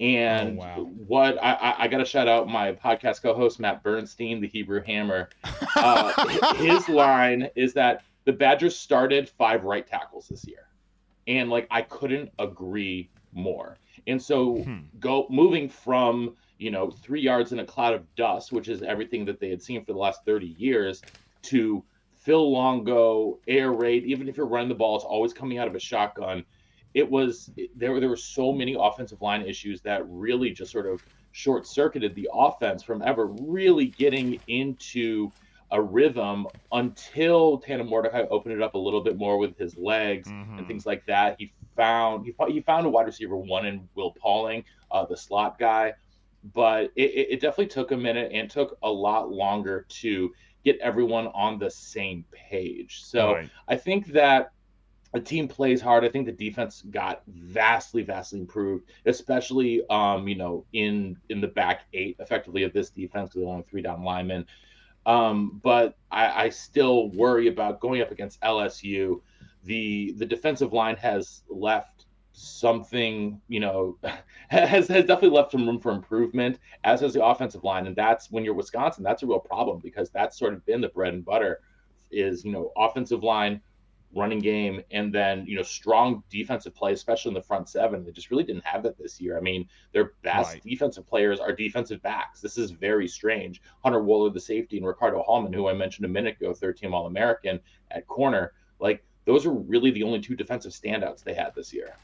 And oh, wow. what I, I, I got to shout out my podcast co-host, Matt Bernstein, the Hebrew Hammer. Uh, his line is that the Badgers started five right tackles this year. And, like, I couldn't agree more. And so hmm. go moving from – you know, three yards in a cloud of dust, which is everything that they had seen for the last thirty years, to Phil Longo, air raid, even if you're running the ball, it's always coming out of a shotgun. It was, there were, there were so many offensive line issues that really just sort of short-circuited the offense from ever really getting into a rhythm until Tanner Mordecai opened it up a little bit more with his legs mm-hmm. and things like that. He found, he, he found a wide receiver one in Will Pauling, uh, the slot guy. But it, it definitely took a minute and took a lot longer to get everyone on the same page. So right. I think that the team plays hard. I think the defense got vastly, vastly improved, especially, um, you know, in, in the back eight effectively of this defense because they only three down linemen. Um, but I, I still worry about going up against L S U. The, the defensive line has left something, you know, has, has definitely left some room for improvement, as has the offensive line. And that's, when you're Wisconsin, that's a real problem, because that's sort of been the bread and butter is, you know, offensive line, running game, and then, you know, strong defensive play, especially in the front seven. They just really didn't have that this year. I mean, their best right. defensive players are defensive backs. This is very strange. Hunter Wohler, the safety, and Ricardo Hallman, who I mentioned a minute ago, third-team All-American at corner. Like, those are really the only two defensive standouts they had this year.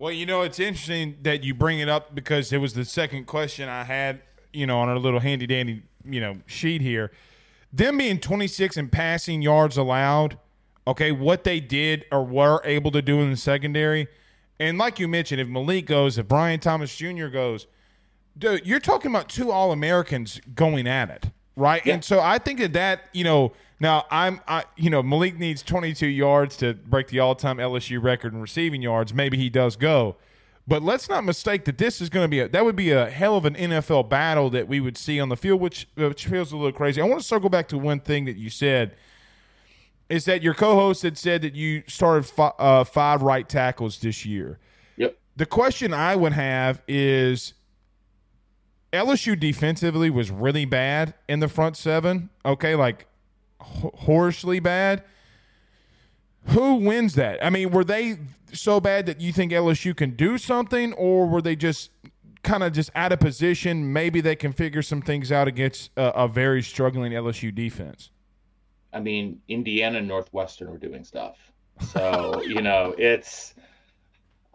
Well, you know, it's interesting that you bring it up because it was the second question I had, you know, on our little handy-dandy, you know, sheet here. Them being twenty-six in passing yards allowed, okay, what they did or were able to do in the secondary. And like you mentioned, if Malik goes, if Brian Thomas Junior goes, dude, you're talking about two All-Americans going at it, right? Yeah. And so I think that that, you know, now I'm, I, you know, Malik needs twenty-two yards to break the all-time L S U record in receiving yards. Maybe he does go, but let's not mistake that this is going to be a, that would be a hell of an N F L battle that we would see on the field, which, which feels a little crazy. I want to circle back to one thing that you said is that your co-host had said that you started fi- uh, five right tackles this year. Yep. The question I would have is, L S U defensively was really bad in the front seven. Okay. Like, horribly bad. Who wins that? I mean, were they so bad that you think L S U can do something, or were they just kind of just out of position? Maybe they can figure some things out against a, a very struggling L S U defense. I mean, Indiana and Northwestern were doing stuff. So, you know, it's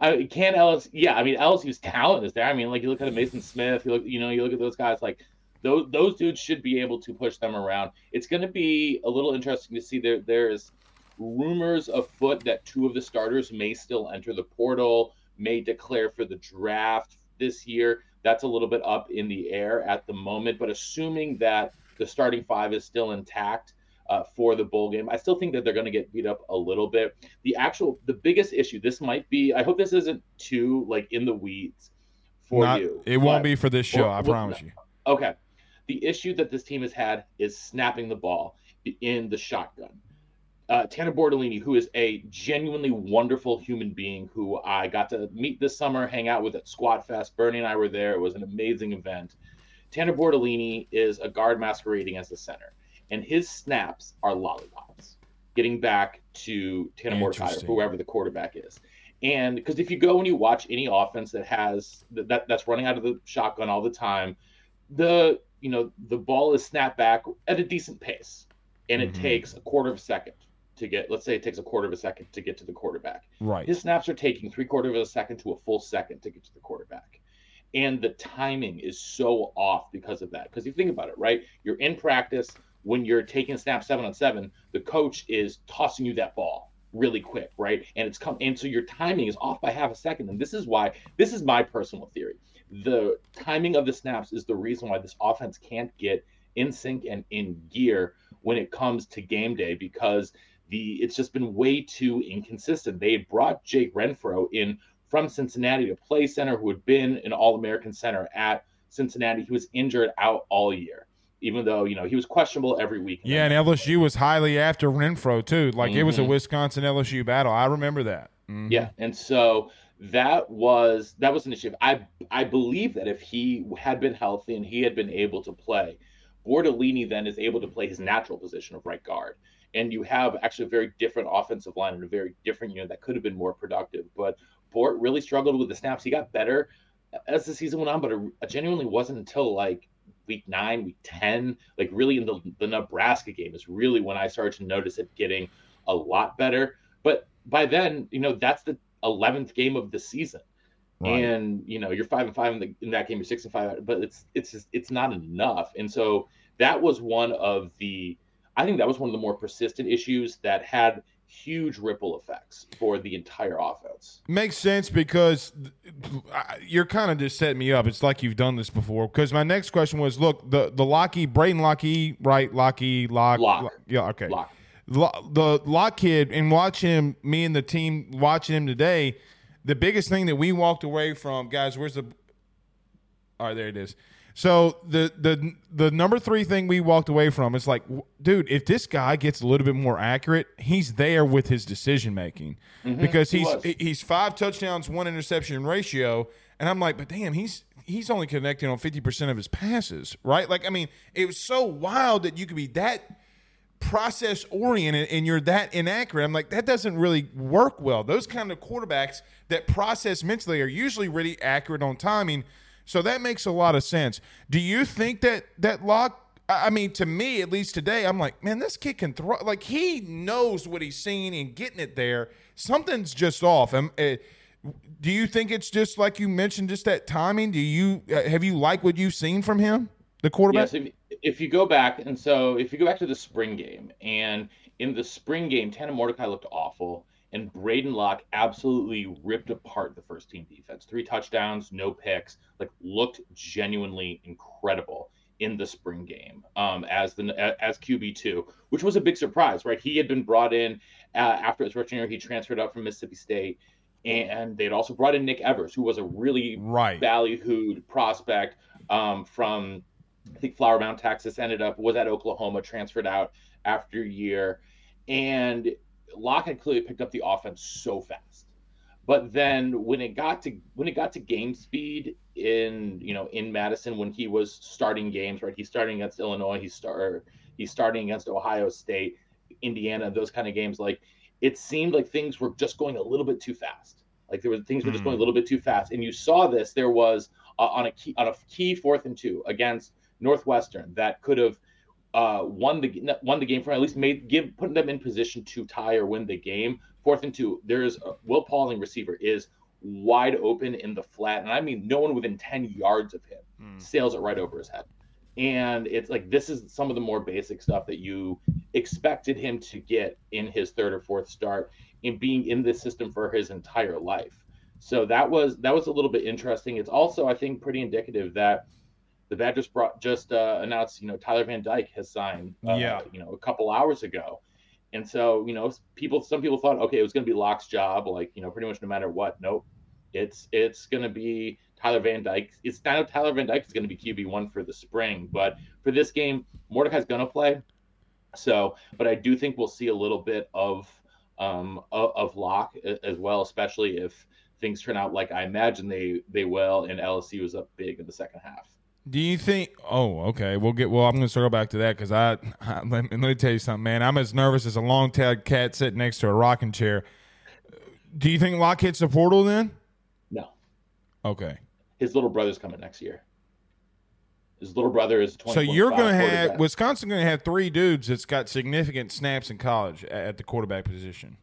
I can't L S U. Yeah, I mean, L S U's talent is there. I mean, like, you look at Mason Smith, you look, you know, you look at those guys like, Those, those dudes should be able to push them around. It's going to be a little interesting to see. There, there's rumors afoot that two of the starters may still enter the portal, may declare for the draft this year. That's a little bit up in the air at the moment. But assuming that the starting five is still intact uh, for the bowl game, I still think that they're going to get beat up a little bit. The actual, the biggest issue, this might be, I hope this isn't too, like, in the weeds for Not, you. It but, won't be for this show, or, I promise well, you. Okay. The issue that this team has had is snapping the ball in the shotgun. Uh, Tanner Bordellini, who is a genuinely wonderful human being who I got to meet this summer, hang out with at Squad Fest. Bernie and I were there. It was an amazing event. Tanner Bordellini is a guard masquerading as a center, and his snaps are lollipops, getting back to Tanner Mordecai or whoever the quarterback is. And because if you go and you watch any offense that has that, that that's running out of the shotgun all the time, the – you know, the ball is snapped back at a decent pace, and it mm-hmm. takes a quarter of a second to get, let's say it takes a quarter of a second to get to the quarterback. Right. His snaps are taking three quarters of a second to a full second to get to the quarterback. And the timing is so off because of that. Because you think about it, right? You're in practice. When you're taking snap seven on seven, the coach is tossing you that ball really quick, right? And it's come, and so your timing is off by half a second. And this is why, this is my personal theory. The timing of the snaps is the reason why this offense can't get in sync and in gear when it comes to game day, because the it's just been way too inconsistent. They had brought Jake Renfroe in from Cincinnati to play center, who had been an All-American center at Cincinnati. He was injured out all year, even though, you know, he was questionable every week. Yeah, and L S U was highly after Renfroe, too. Like, mm-hmm. it was a Wisconsin L S U battle. I remember that. Mm-hmm. Yeah, and so that was that was an issue. I, I believe that if he had been healthy and he had been able to play, Bordolini then is able to play his natural position of right guard. And you have actually a very different offensive line and a very different unit that could have been more productive. But Bort really struggled with the snaps. He got better as the season went on, but it genuinely wasn't until like week nine, week ten, like really in the, the Nebraska game is really when I started to notice it getting a lot better. But by then, you know, that's the eleventh game of the season. Right. And, you know, you're five and five in, the, in that game, you're six and five, but it's, it's just, it's not enough. And so that was one of the, I think that was one of the more persistent issues that had huge ripple effects for the entire offense. Makes sense, because you're kind of just setting me up. It's like you've done this before, because my next question was, look, the the Lockheed, Braedyn Locke, right? Locke, Locke, Locke. Yeah, okay. Locke. Lo- the Locke kid, and watching him, me and the team watching him today, the biggest thing that we walked away from, guys, where's the – all right, there it is. So the the the number three thing we walked away from is like, dude, if this guy gets a little bit more accurate, he's there with his decision making, mm-hmm. because he's he he's five touchdowns, one interception ratio, and I'm like, but damn, he's he's only connecting on fifty percent of his passes, right? Like, I mean, it was so wild that you could be that process oriented and you're that inaccurate. I'm like, that doesn't really work well. Those kind of quarterbacks that process mentally are usually really accurate on timing. So that makes a lot of sense. Do you think that that Locke, I mean, to me, at least today, I'm like, man, this kid can throw. Like, he knows what he's seeing and getting it there. Something's just off. Um, uh, do you think it's just like you mentioned, just that timing? Do you uh, have you liked what you've seen from him, the quarterback? Yes, if, if you go back, and so if you go back to the spring game, and in the spring game, Tanner Mordecai looked awful, and Braedyn Locke absolutely ripped apart the first team defense. Three touchdowns, no picks, like looked genuinely incredible in the spring game um, as the as Q B two, which was a big surprise, right? He had been brought in uh, after his freshman year. He transferred up from Mississippi State, and they'd also brought in Nick Evers, who was a really right. ballyhooed prospect um, from, I think, Flower Mound, Texas, ended up, was at Oklahoma, transferred out after a year, and Locke had clearly picked up the offense so fast, but then when it got to when it got to game speed in you know in Madison, when he was starting games, right? He's starting against Illinois, he's start he's starting against Ohio State, Indiana, those kind of games. Like, it seemed like things were just going a little bit too fast. Like there were things were just going a little bit too fast, and you saw this. There was uh, on a key on a key fourth and two against Northwestern that could have. Uh, won the won the game for at least made give putting them in position to tie or win the game. Fourth and two, there's uh, Will Pauling, receiver, is wide open in the flat, and I mean no one within ten yards of him mm. sails it right over his head. And it's like, this is some of the more basic stuff that you expected him to get in his third or fourth start in being in this system for his entire life. So that was that was a little bit interesting. It's also, I think, pretty indicative that the Badgers brought, just uh, announced, you know, Tyler Van Dyke has signed, uh, yeah. you know, a couple hours ago. And so, you know, people, some people thought, okay, it was going to be Locke's job, like, you know, pretty much no matter what. Nope. It's it's going to be Tyler Van Dyke. It's not that Tyler Van Dyke is going to be Q B one for the spring, but for this game, Mordecai's going to play. So, but I do think we'll see a little bit of, um, of, of Locke as well, especially if things turn out like I imagine they, they will, and L S U was up big in the second half. Do you think – oh, okay. We'll get – well, I'm going to circle back to that because I, I – let, let me tell you something, man. I'm as nervous as a long-tailed cat sitting next to a rocking chair. Do you think Locke hits the portal then? No. Okay. His little brother's coming next year. His little brother is twenty. So you're going to have – Wisconsin going to have three dudes that's got significant snaps in college at the quarterback position.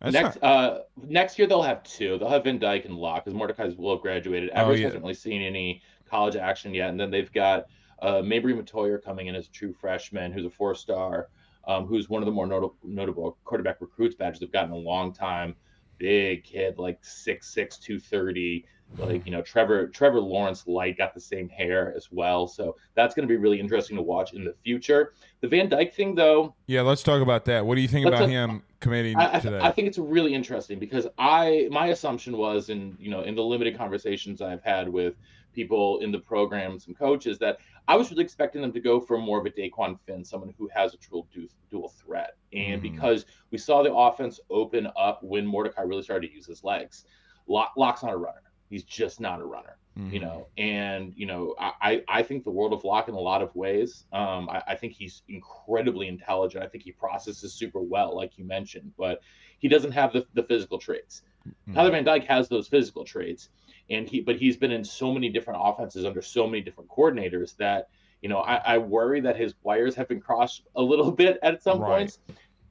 That's next not... uh, next year they'll have two. They'll have Van Dyke and Locke because Mordecai's well graduated. Edwards oh, yeah. hasn't really seen any college action yet. And then they've got uh, Mabry Matoyer coming in as a true freshman who's a four-star, um, who's one of the more not- notable quarterback recruits badges they've gotten in a long time. Big kid, like six six, two thirty. Like, you know, Trevor Trevor Lawrence Light got the same hair as well. So that's going to be really interesting to watch in the future. The Van Dyke thing, though. Yeah, let's talk about that. What do you think about him committing I, I, to that? I think it's really interesting because I my assumption was, and, you know, in the limited conversations I've had with people in the program, some coaches, that I was really expecting them to go for more of a Daquan Finn, someone who has a true du- dual threat. And mm. because we saw the offense open up when Mordecai really started to use his legs, Lock, Locke's not a runner. He's just not a runner, mm-hmm. you know, and, you know, I, I think the world of Locke in a lot of ways. Um, I, I think he's incredibly intelligent. I think he processes super well, like you mentioned, but he doesn't have the, the physical traits. Mm-hmm. Tyler Van Dyke has those physical traits, and he, but he's been in so many different offenses under so many different coordinators that, you know, I, I worry that his wires have been crossed a little bit at some right. points.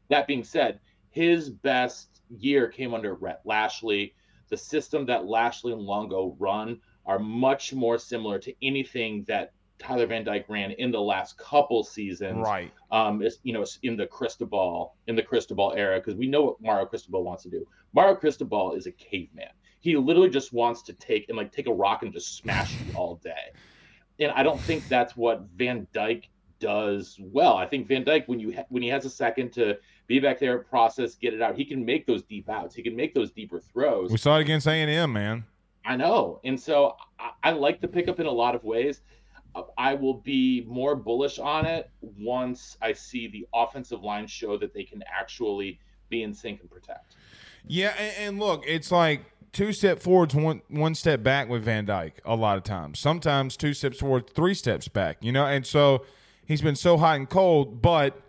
That being said, his best year came under Rhett Lashley. The system that Lashley and Longo run are much more similar to anything that Tyler Van Dyke ran in the last couple seasons. Right. Um, it's, you know, it's in the Cristobal, in the Cristobal era, because we know what Mario Cristobal wants to do. Mario Cristobal is a caveman. He literally just wants to take and like take a rock and just smash you all day. And I don't think that's what Van Dyke does well. I think Van Dyke, when you ha- when he has a second to be back there, process, get it out, he can make those deep outs. He can make those deeper throws. We saw it against A and M, man. I know. And so I, I like the pickup in a lot of ways. I will be more bullish on it once I see the offensive line show that they can actually be in sync and protect. Yeah, and, and look, it's like two step forwards, one one step back with Van Dyke a lot of times. Sometimes two steps forward, three steps back, you know, and so – he's been so hot and cold, but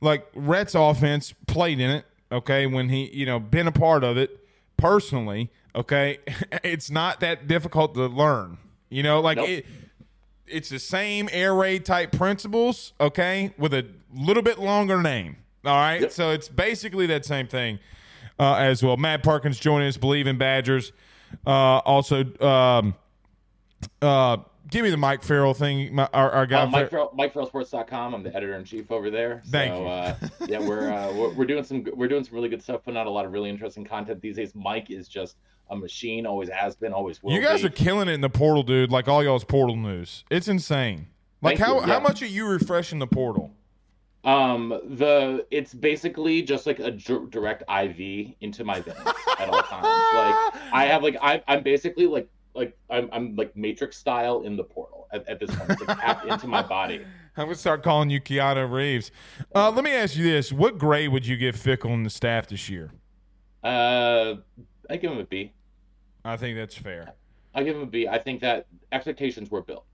like Rhett's offense played in it, okay, when he, you know, been a part of it personally, okay, it's not that difficult to learn, you know, like nope. it, it's the same air raid type principles, okay, with a little bit longer name, all right, yep. So it's basically that same thing uh, as well. Matt Perkins joining us, Believe in Badgers, uh, also, um, uh, give me the Mike Farrell thing, my, our, our guy. Uh, Mike Farrell, Mike Farrell Sports dot com. I'm the editor in chief over there. Thank so, you. uh, yeah, we're, uh, we're we're doing some we're doing some really good stuff, but not a lot of really interesting content these days. Mike is just a machine. Always has been. Always will. You guys be. are killing it in the portal, dude. Like all y'all's portal news, it's insane. Like Thank how yeah. how much are you refreshing the portal? Um, the it's basically just like a d- direct I V into my veins at all times. Like I have like I I'm basically like. Like I'm, I'm like Matrix style in the portal at, at this point, like tapped into my body. I'm gonna start calling you Keanu Reeves. Uh, let me ask you this: what grade would you give Fickle and the staff this year? Uh, I give him a B. I think that's fair. I give him a B. I think that expectations were built,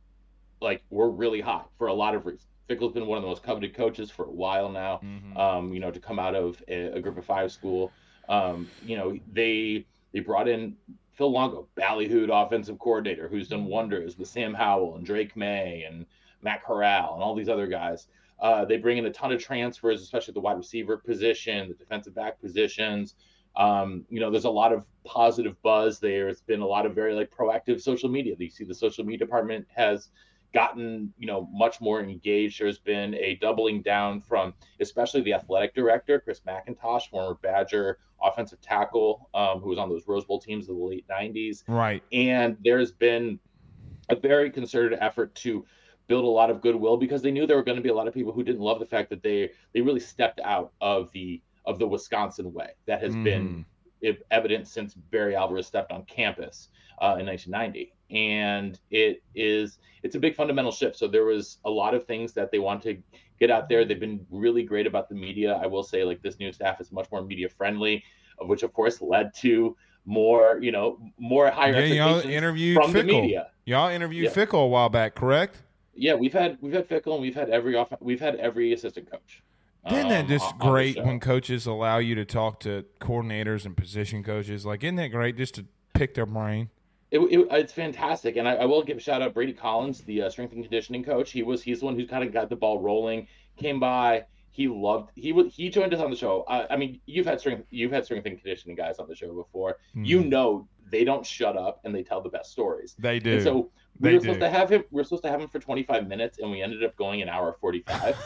like were really high for a lot of reasons. Fickle's been one of the most coveted coaches for a while now. Mm-hmm. Um, you know, to come out of a, a group of five school, um, you know, they they brought in Phil Longo, ballyhooed offensive coordinator, who's done wonders with Sam Howell and Drake May and Matt Corral and all these other guys. Uh, they bring in a ton of transfers, especially the wide receiver position, the defensive back positions. Um, you know, there's a lot of positive buzz there. It's been a lot of very like proactive social media. You see the social media department has gotten, you know, much more engaged. There's been a doubling down from especially the athletic director, Chris McIntosh, former Badger offensive tackle, um, who was on those Rose Bowl teams of the late nineties. Right. And there's been a very concerted effort to build a lot of goodwill because they knew there were going to be a lot of people who didn't love the fact that they they really stepped out of the of the Wisconsin way that has mm. been evident since Barry Alvarez stepped on campus uh, in nineteen ninety. And it is it's a big fundamental shift. So there was a lot of things that they want to get out there. They've been really great about the media. I will say, like, this new staff is much more media friendly, which of course led to more, you know, more higher yeah, expectations from Fickle. The media. Y'all interviewed yeah. Fickle a while back, correct? Yeah, we've had we've had Fickle and we've had every off we've had every assistant coach. Isn't that just um, great when coaches allow you to talk to coordinators and position coaches? Like, isn't that great just to pick their brain? It, it, it's fantastic, and I, I will give a shout out Brady Collins, the uh, strength and conditioning coach. He was he's the one who kind of got the ball rolling. Came by, he loved he he joined us on the show. Uh, I mean, you've had strength you've had strength and conditioning guys on the show before. Mm. You know they don't shut up and they tell the best stories. They do. And so we they were do. supposed to have him. We were supposed to have him for twenty-five minutes, and we ended up going an hour forty-five.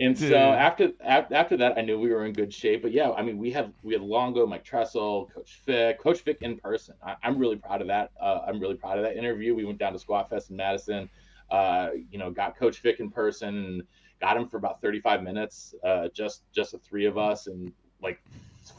And Dude. so after after that, I knew we were in good shape. But yeah, I mean, we had we had Longo, Mike Tressel, Coach Fick, Coach Fick in person. I, I'm really proud of that. Uh, I'm really proud of that interview. We went down to Squat Fest in Madison. Uh, you know, got Coach Fick in person and got him for about thirty-five minutes. Uh, just just the three of us, and like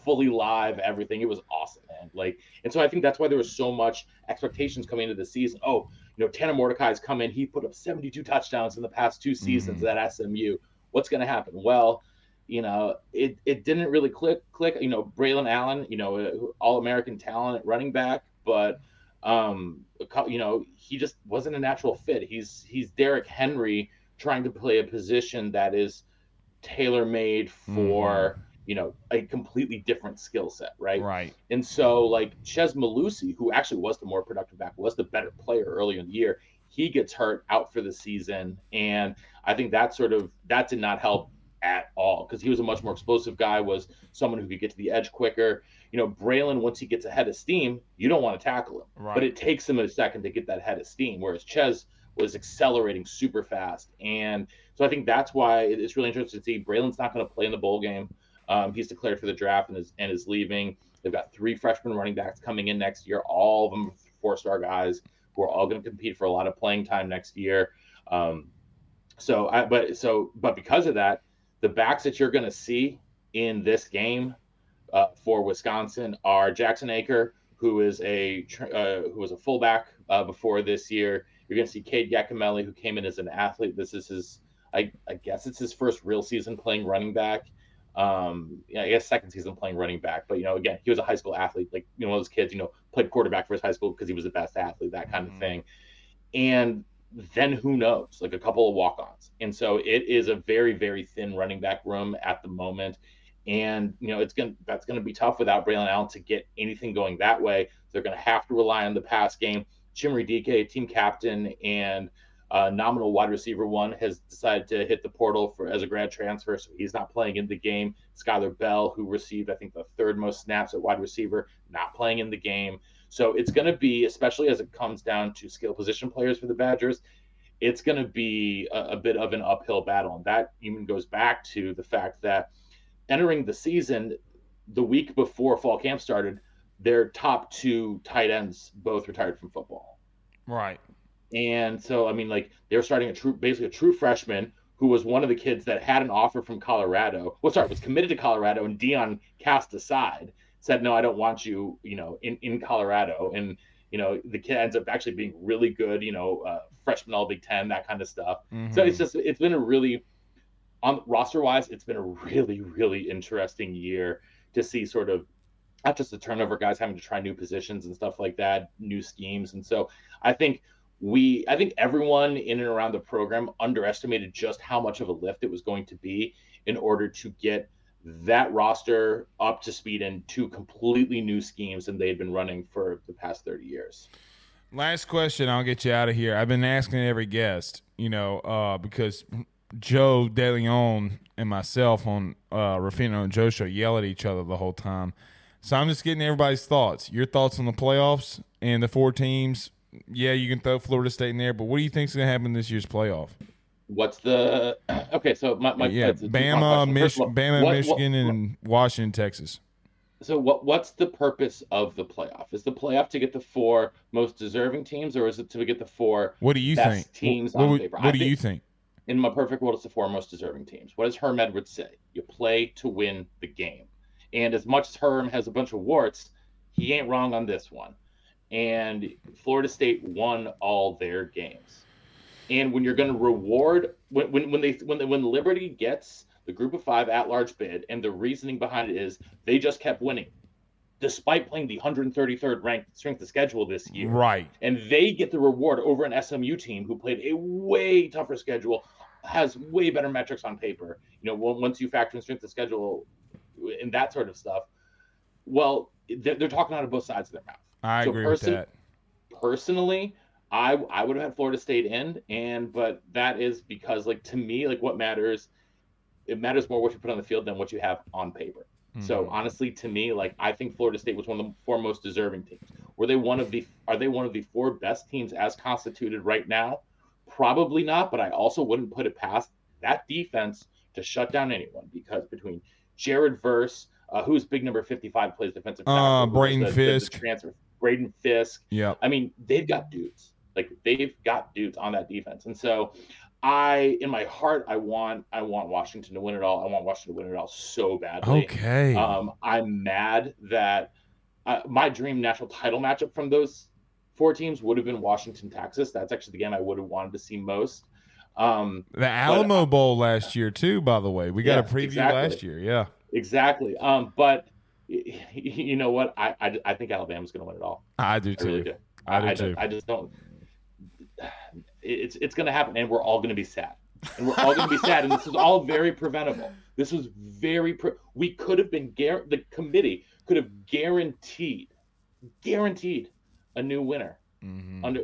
fully live everything. It was awesome, man. Like, and so I think that's why there was so much expectations coming into the season. Oh, you know, Tanner Mordecai's come in. He put up seventy-two touchdowns in the past two seasons mm-hmm. at S M U. What's going to happen? Well, you know, it, it didn't really click, click, you know, Braelon Allen, you know, All-American talent at running back, but, um, you know, he just wasn't a natural fit. He's, he's Derrick Henry trying to play a position that is tailor-made for, mm. you know, a completely different skill set. Right. Right. And so like Ches Malusi, who actually was the more productive back, was the better player early in the year. He gets hurt, out for the season, and I think that sort of that did not help at all, because he was a much more explosive guy, was someone who could get to the edge quicker. You know, Braelon, once he gets ahead of steam, you don't want to tackle him, right. but it takes him a second to get that head of steam, whereas Ches was accelerating super fast. And so I think that's why it's really interesting to see Braylon's not going to play in the bowl game. Um, he's declared for the draft and is and is leaving. They've got three freshman running backs coming in next year, all of them four-star guys. We're all going to compete for a lot of playing time next year. Um, so, I, but so, but because of that, the backs that you're going to see in this game uh, for Wisconsin are Jackson Aker, who is a uh, who was a fullback uh, before this year. You're going to see Cade Giacomelli, who came in as an athlete. This is his, I, I guess it's his first real season playing running back. Um, yeah, I guess second season playing running back, but you know, again, he was a high school athlete, like you know, one of those kids, you know, played quarterback for his high school because he was the best athlete, that kind mm-hmm. of thing. And then who knows, like a couple of walk-ons. And so it is a very, very thin running back room at the moment. And you know, it's gonna that's gonna be tough without Braelon Allen to get anything going that way. They're gonna have to rely on the pass game. Chimri D K, team captain, and Uh, nominal wide receiver one, has decided to hit the portal for as a grad transfer, so he's not playing in the game. Skylar Bell, who received, I think, the third most snaps at wide receiver, not playing in the game. So it's going to be, especially as it comes down to skill position players for the Badgers, it's going to be a, a bit of an uphill battle. And that even goes back to the fact that entering the season, the week before fall camp started, their top two tight ends both retired from football. Right. And so, I mean, like, they were starting a true, basically a true freshman who was one of the kids that had an offer from Colorado. Well, sorry, was committed to Colorado, and Dion cast aside, said, no, I don't want you, you know, in, in Colorado. And, you know, the kid ends up actually being really good, you know, uh, freshman all Big Ten, that kind of stuff. Mm-hmm. So it's just, it's been a really, on roster-wise, it's been a really, really interesting year to see sort of not just the turnover guys having to try new positions and stuff like that, new schemes. And so I think... We, I think everyone in and around the program underestimated just how much of a lift it was going to be in order to get that roster up to speed in two completely new schemes than they had been running for the past thirty years. Last question, I'll get you out of here. I've been asking every guest, you know, uh, because Joe DeLeon and myself on uh, Ruffino and Joe show yell at each other the whole time. So I'm just getting everybody's thoughts. Your thoughts on the playoffs and the four teams. Yeah, you can throw Florida State in there, but what do you think is going to happen in this year's playoff? What's the – okay, so my, my – Yeah, Bama, Mich- all, Bama what, Michigan, what, and Washington, Texas. So what what's the purpose of the playoff? Is the playoff to get the four most deserving teams, or is it to get the four what do you best think? teams what, on what, paper? What I do think, you think? In my perfect world, it's the four most deserving teams. What does Herm Edwards say? You play to win the game. And as much as Herm has a bunch of warts, he ain't wrong on this one. And Florida State won all their games. And when you're going to reward when when when they when they, when Liberty gets the group of five at-large bid, and the reasoning behind it is they just kept winning, despite playing the one hundred thirty-third ranked strength of schedule this year. Right. And they get the reward over an S M U team who played a way tougher schedule, has way better metrics on paper. You know, once you factor in strength of schedule and that sort of stuff, well. they're, they're talking out of both sides of their mouth. I so agree person, with that. Personally, I I would have had Florida State in, and but that is because, like, to me, like, what matters, it matters more what you put on the field than what you have on paper. Mm-hmm. So honestly, to me, like, I think Florida State was one of the four most deserving teams. Were they one of the are they one of the four best teams as constituted right now? Probably not, but I also wouldn't put it past that defense to shut down anyone, because between Jared Verse, uh, who's big number fifty-five, plays defensive tackle, uh, Braden the, Fisk, the transfer, Braden Fisk. Yeah, I mean, they've got dudes. Like, they've got dudes on that defense, and so I, in my heart, I want, I want Washington to win it all. I want Washington to win it all so badly. Okay. Um, I'm mad that uh, my dream national title matchup from those four teams would have been Washington, Texas. That's actually the game I would have wanted to see most. Um, the Alamo but, Bowl last year too, by the way, we got yeah, a preview exactly. last year. Yeah, exactly. Um, but you know what? I, I, I think Alabama's going to win it all. I do too. I really do. I, I do I too. Just, I just don't. It's it's going to happen, and we're all going to be sad, and we're all going to be sad. And this is all very preventable. This was very pre- we could have been gar- the committee could have guaranteed, guaranteed a new winner. Mm-hmm. Under,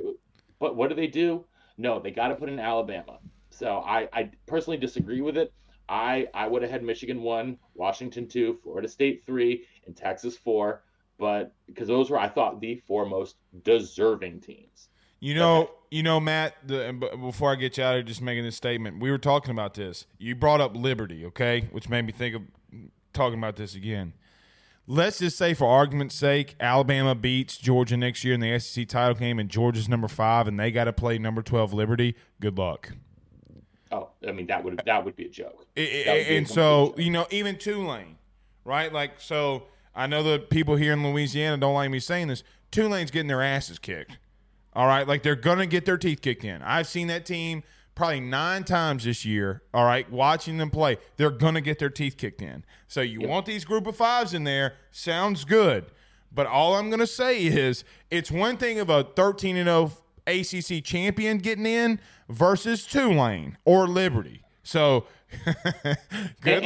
but what do they do? No, they got to put in Alabama. So I, I personally disagree with it. I I would have had Michigan one, Washington two, Florida State three, and Texas four, but because those were, I thought, the four most deserving teams. You know, okay. you know, Matt, the, before I get you out of just making this statement, we were talking about this. You brought up Liberty, okay, which made me think of talking about this again. Let's just say, for argument's sake, Alabama beats Georgia next year in the S E C title game, and Georgia's number five, and they got to play number twelve Liberty. Good luck. Oh, I mean, that would that would be a joke. It, it, be and a so, joke. You know, even Tulane, right? Like, so I know the people here in Louisiana don't like me saying this. Tulane's getting their asses kicked. All right, like, they're going to get their teeth kicked in. I've seen that team probably nine times this year, all right, watching them play. They're going to get their teeth kicked in. So you yep. want these group of fives in there. Sounds good. But all I'm going to say is it's one thing of a thirteen and oh A C C champion getting in versus Tulane or Liberty. So good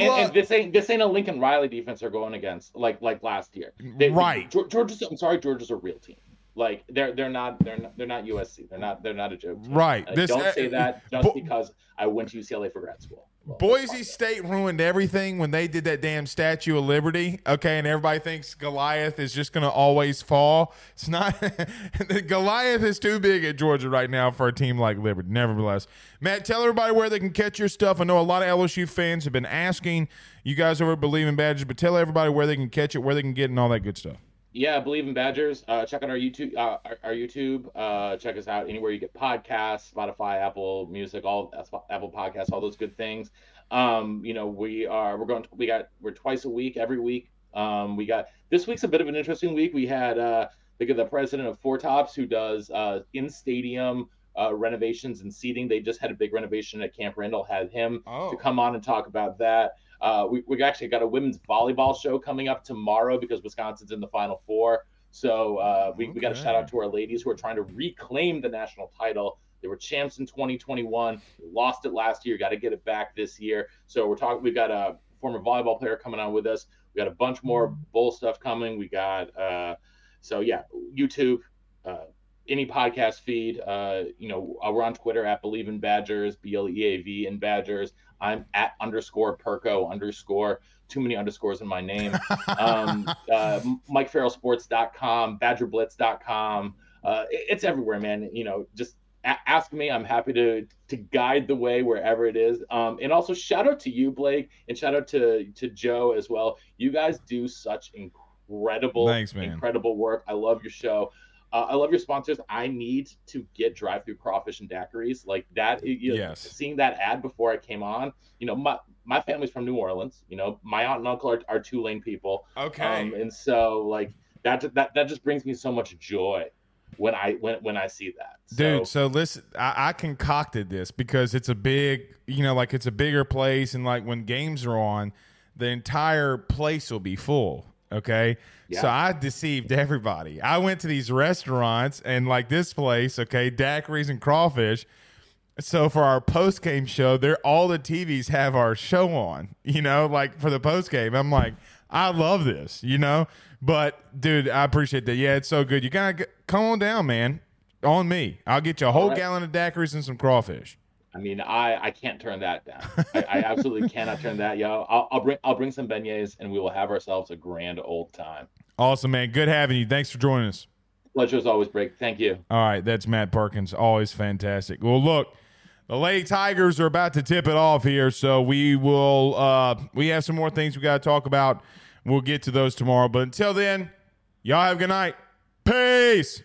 and, luck. And, and this ain't this ain't a Lincoln Riley defense they're going against like like last year. They, right. Georgia's, I'm sorry, Georgia's a real team. Like they're they're not they're not, they're not U S C. They're not they're not a joke team. Right. Like, this, don't say that just bo- because I went to U C L A for grad school. Well, Boise State ruined everything when they did that damn Statue of Liberty. Okay, and everybody thinks Goliath is just going to always fall. It's not. Goliath is too big at Georgia right now for a team like Liberty. Nevertheless, Matt, tell everybody where they can catch your stuff. I know a lot of L S U fans have been asking you guys over at Believe in Badgers, but tell everybody where they can catch it, where they can get, it, and all that good stuff. Yeah, Believe in Badgers. Uh, check out our YouTube. Uh, our, our YouTube. Uh, check us out anywhere you get podcasts, Spotify, Apple Music, all Apple Podcasts, all those good things. Um, you know, we are we're going. To, we got we're twice a week, every week. Um, we got this week's a bit of an interesting week. We had uh, the the president of Four Tops, who does uh, in stadium uh, renovations and seating. They just had a big renovation at Camp Randall. Had him oh. to come on and talk about that. Uh, we we actually got a women's volleyball show coming up tomorrow because Wisconsin's in the Final Four. So uh, we, okay. we got a shout out to our ladies who are trying to reclaim the national title. They were champs in twenty twenty-one, they lost it last year, got to get it back this year. So we're talking. We've got a former volleyball player coming on with us. We got a bunch more bowl stuff coming. We got uh, so yeah, YouTube, uh, any podcast feed. Uh, you know, we're on Twitter at Believe in Badgers, B L E A V in Badgers. I'm at underscore Perco underscore too many underscores in my name. um, uh, Mike Farrell Sports dot com, Badger Blitz dot com. Uh, it, it's everywhere, man. You know, just a- ask me. I'm happy to to guide the way wherever it is. Um, and also shout out to you, Blake, and shout out to to Joe as well. You guys do such incredible, Thanks, man. incredible work. I love your show. Uh, I love your sponsors. I need to get drive-through crawfish and daiquiris like that. You know, yes. Seeing that ad before I came on, you know, my, my family's from New Orleans. You know, my aunt and uncle are, are Tulane people. Okay. Um, and so like that, that that just brings me so much joy when I when when I see that. So, dude, so listen, I, I concocted this because it's a big, you know, like it's a bigger place, and like when games are on, the entire place will be full. Okay, yeah. So I deceived everybody. I went to these restaurants and like this place, okay, daiquiris and crawfish. So for our post game show, they're all the T Vs have our show on, you know, like for the post game. I'm like, I love this, you know, but dude, I appreciate that. Yeah, it's so good. You gotta come on down, man. On me, I'll get you a whole right. gallon of daiquiris and some crawfish. I mean, I, I can't turn that down. I, I absolutely cannot turn that, yo. I'll, I'll bring I'll bring some beignets, and we will have ourselves a grand old time. Awesome, man. Good having you. Thanks for joining us. Pleasure as always, Brick. Thank you. All right, that's Matt Perkins. Always fantastic. Well, look, the Lady Tigers are about to tip it off here, so we will. Uh, we have some more things we got to talk about. We'll get to those tomorrow. But until then, y'all have a good night. Peace.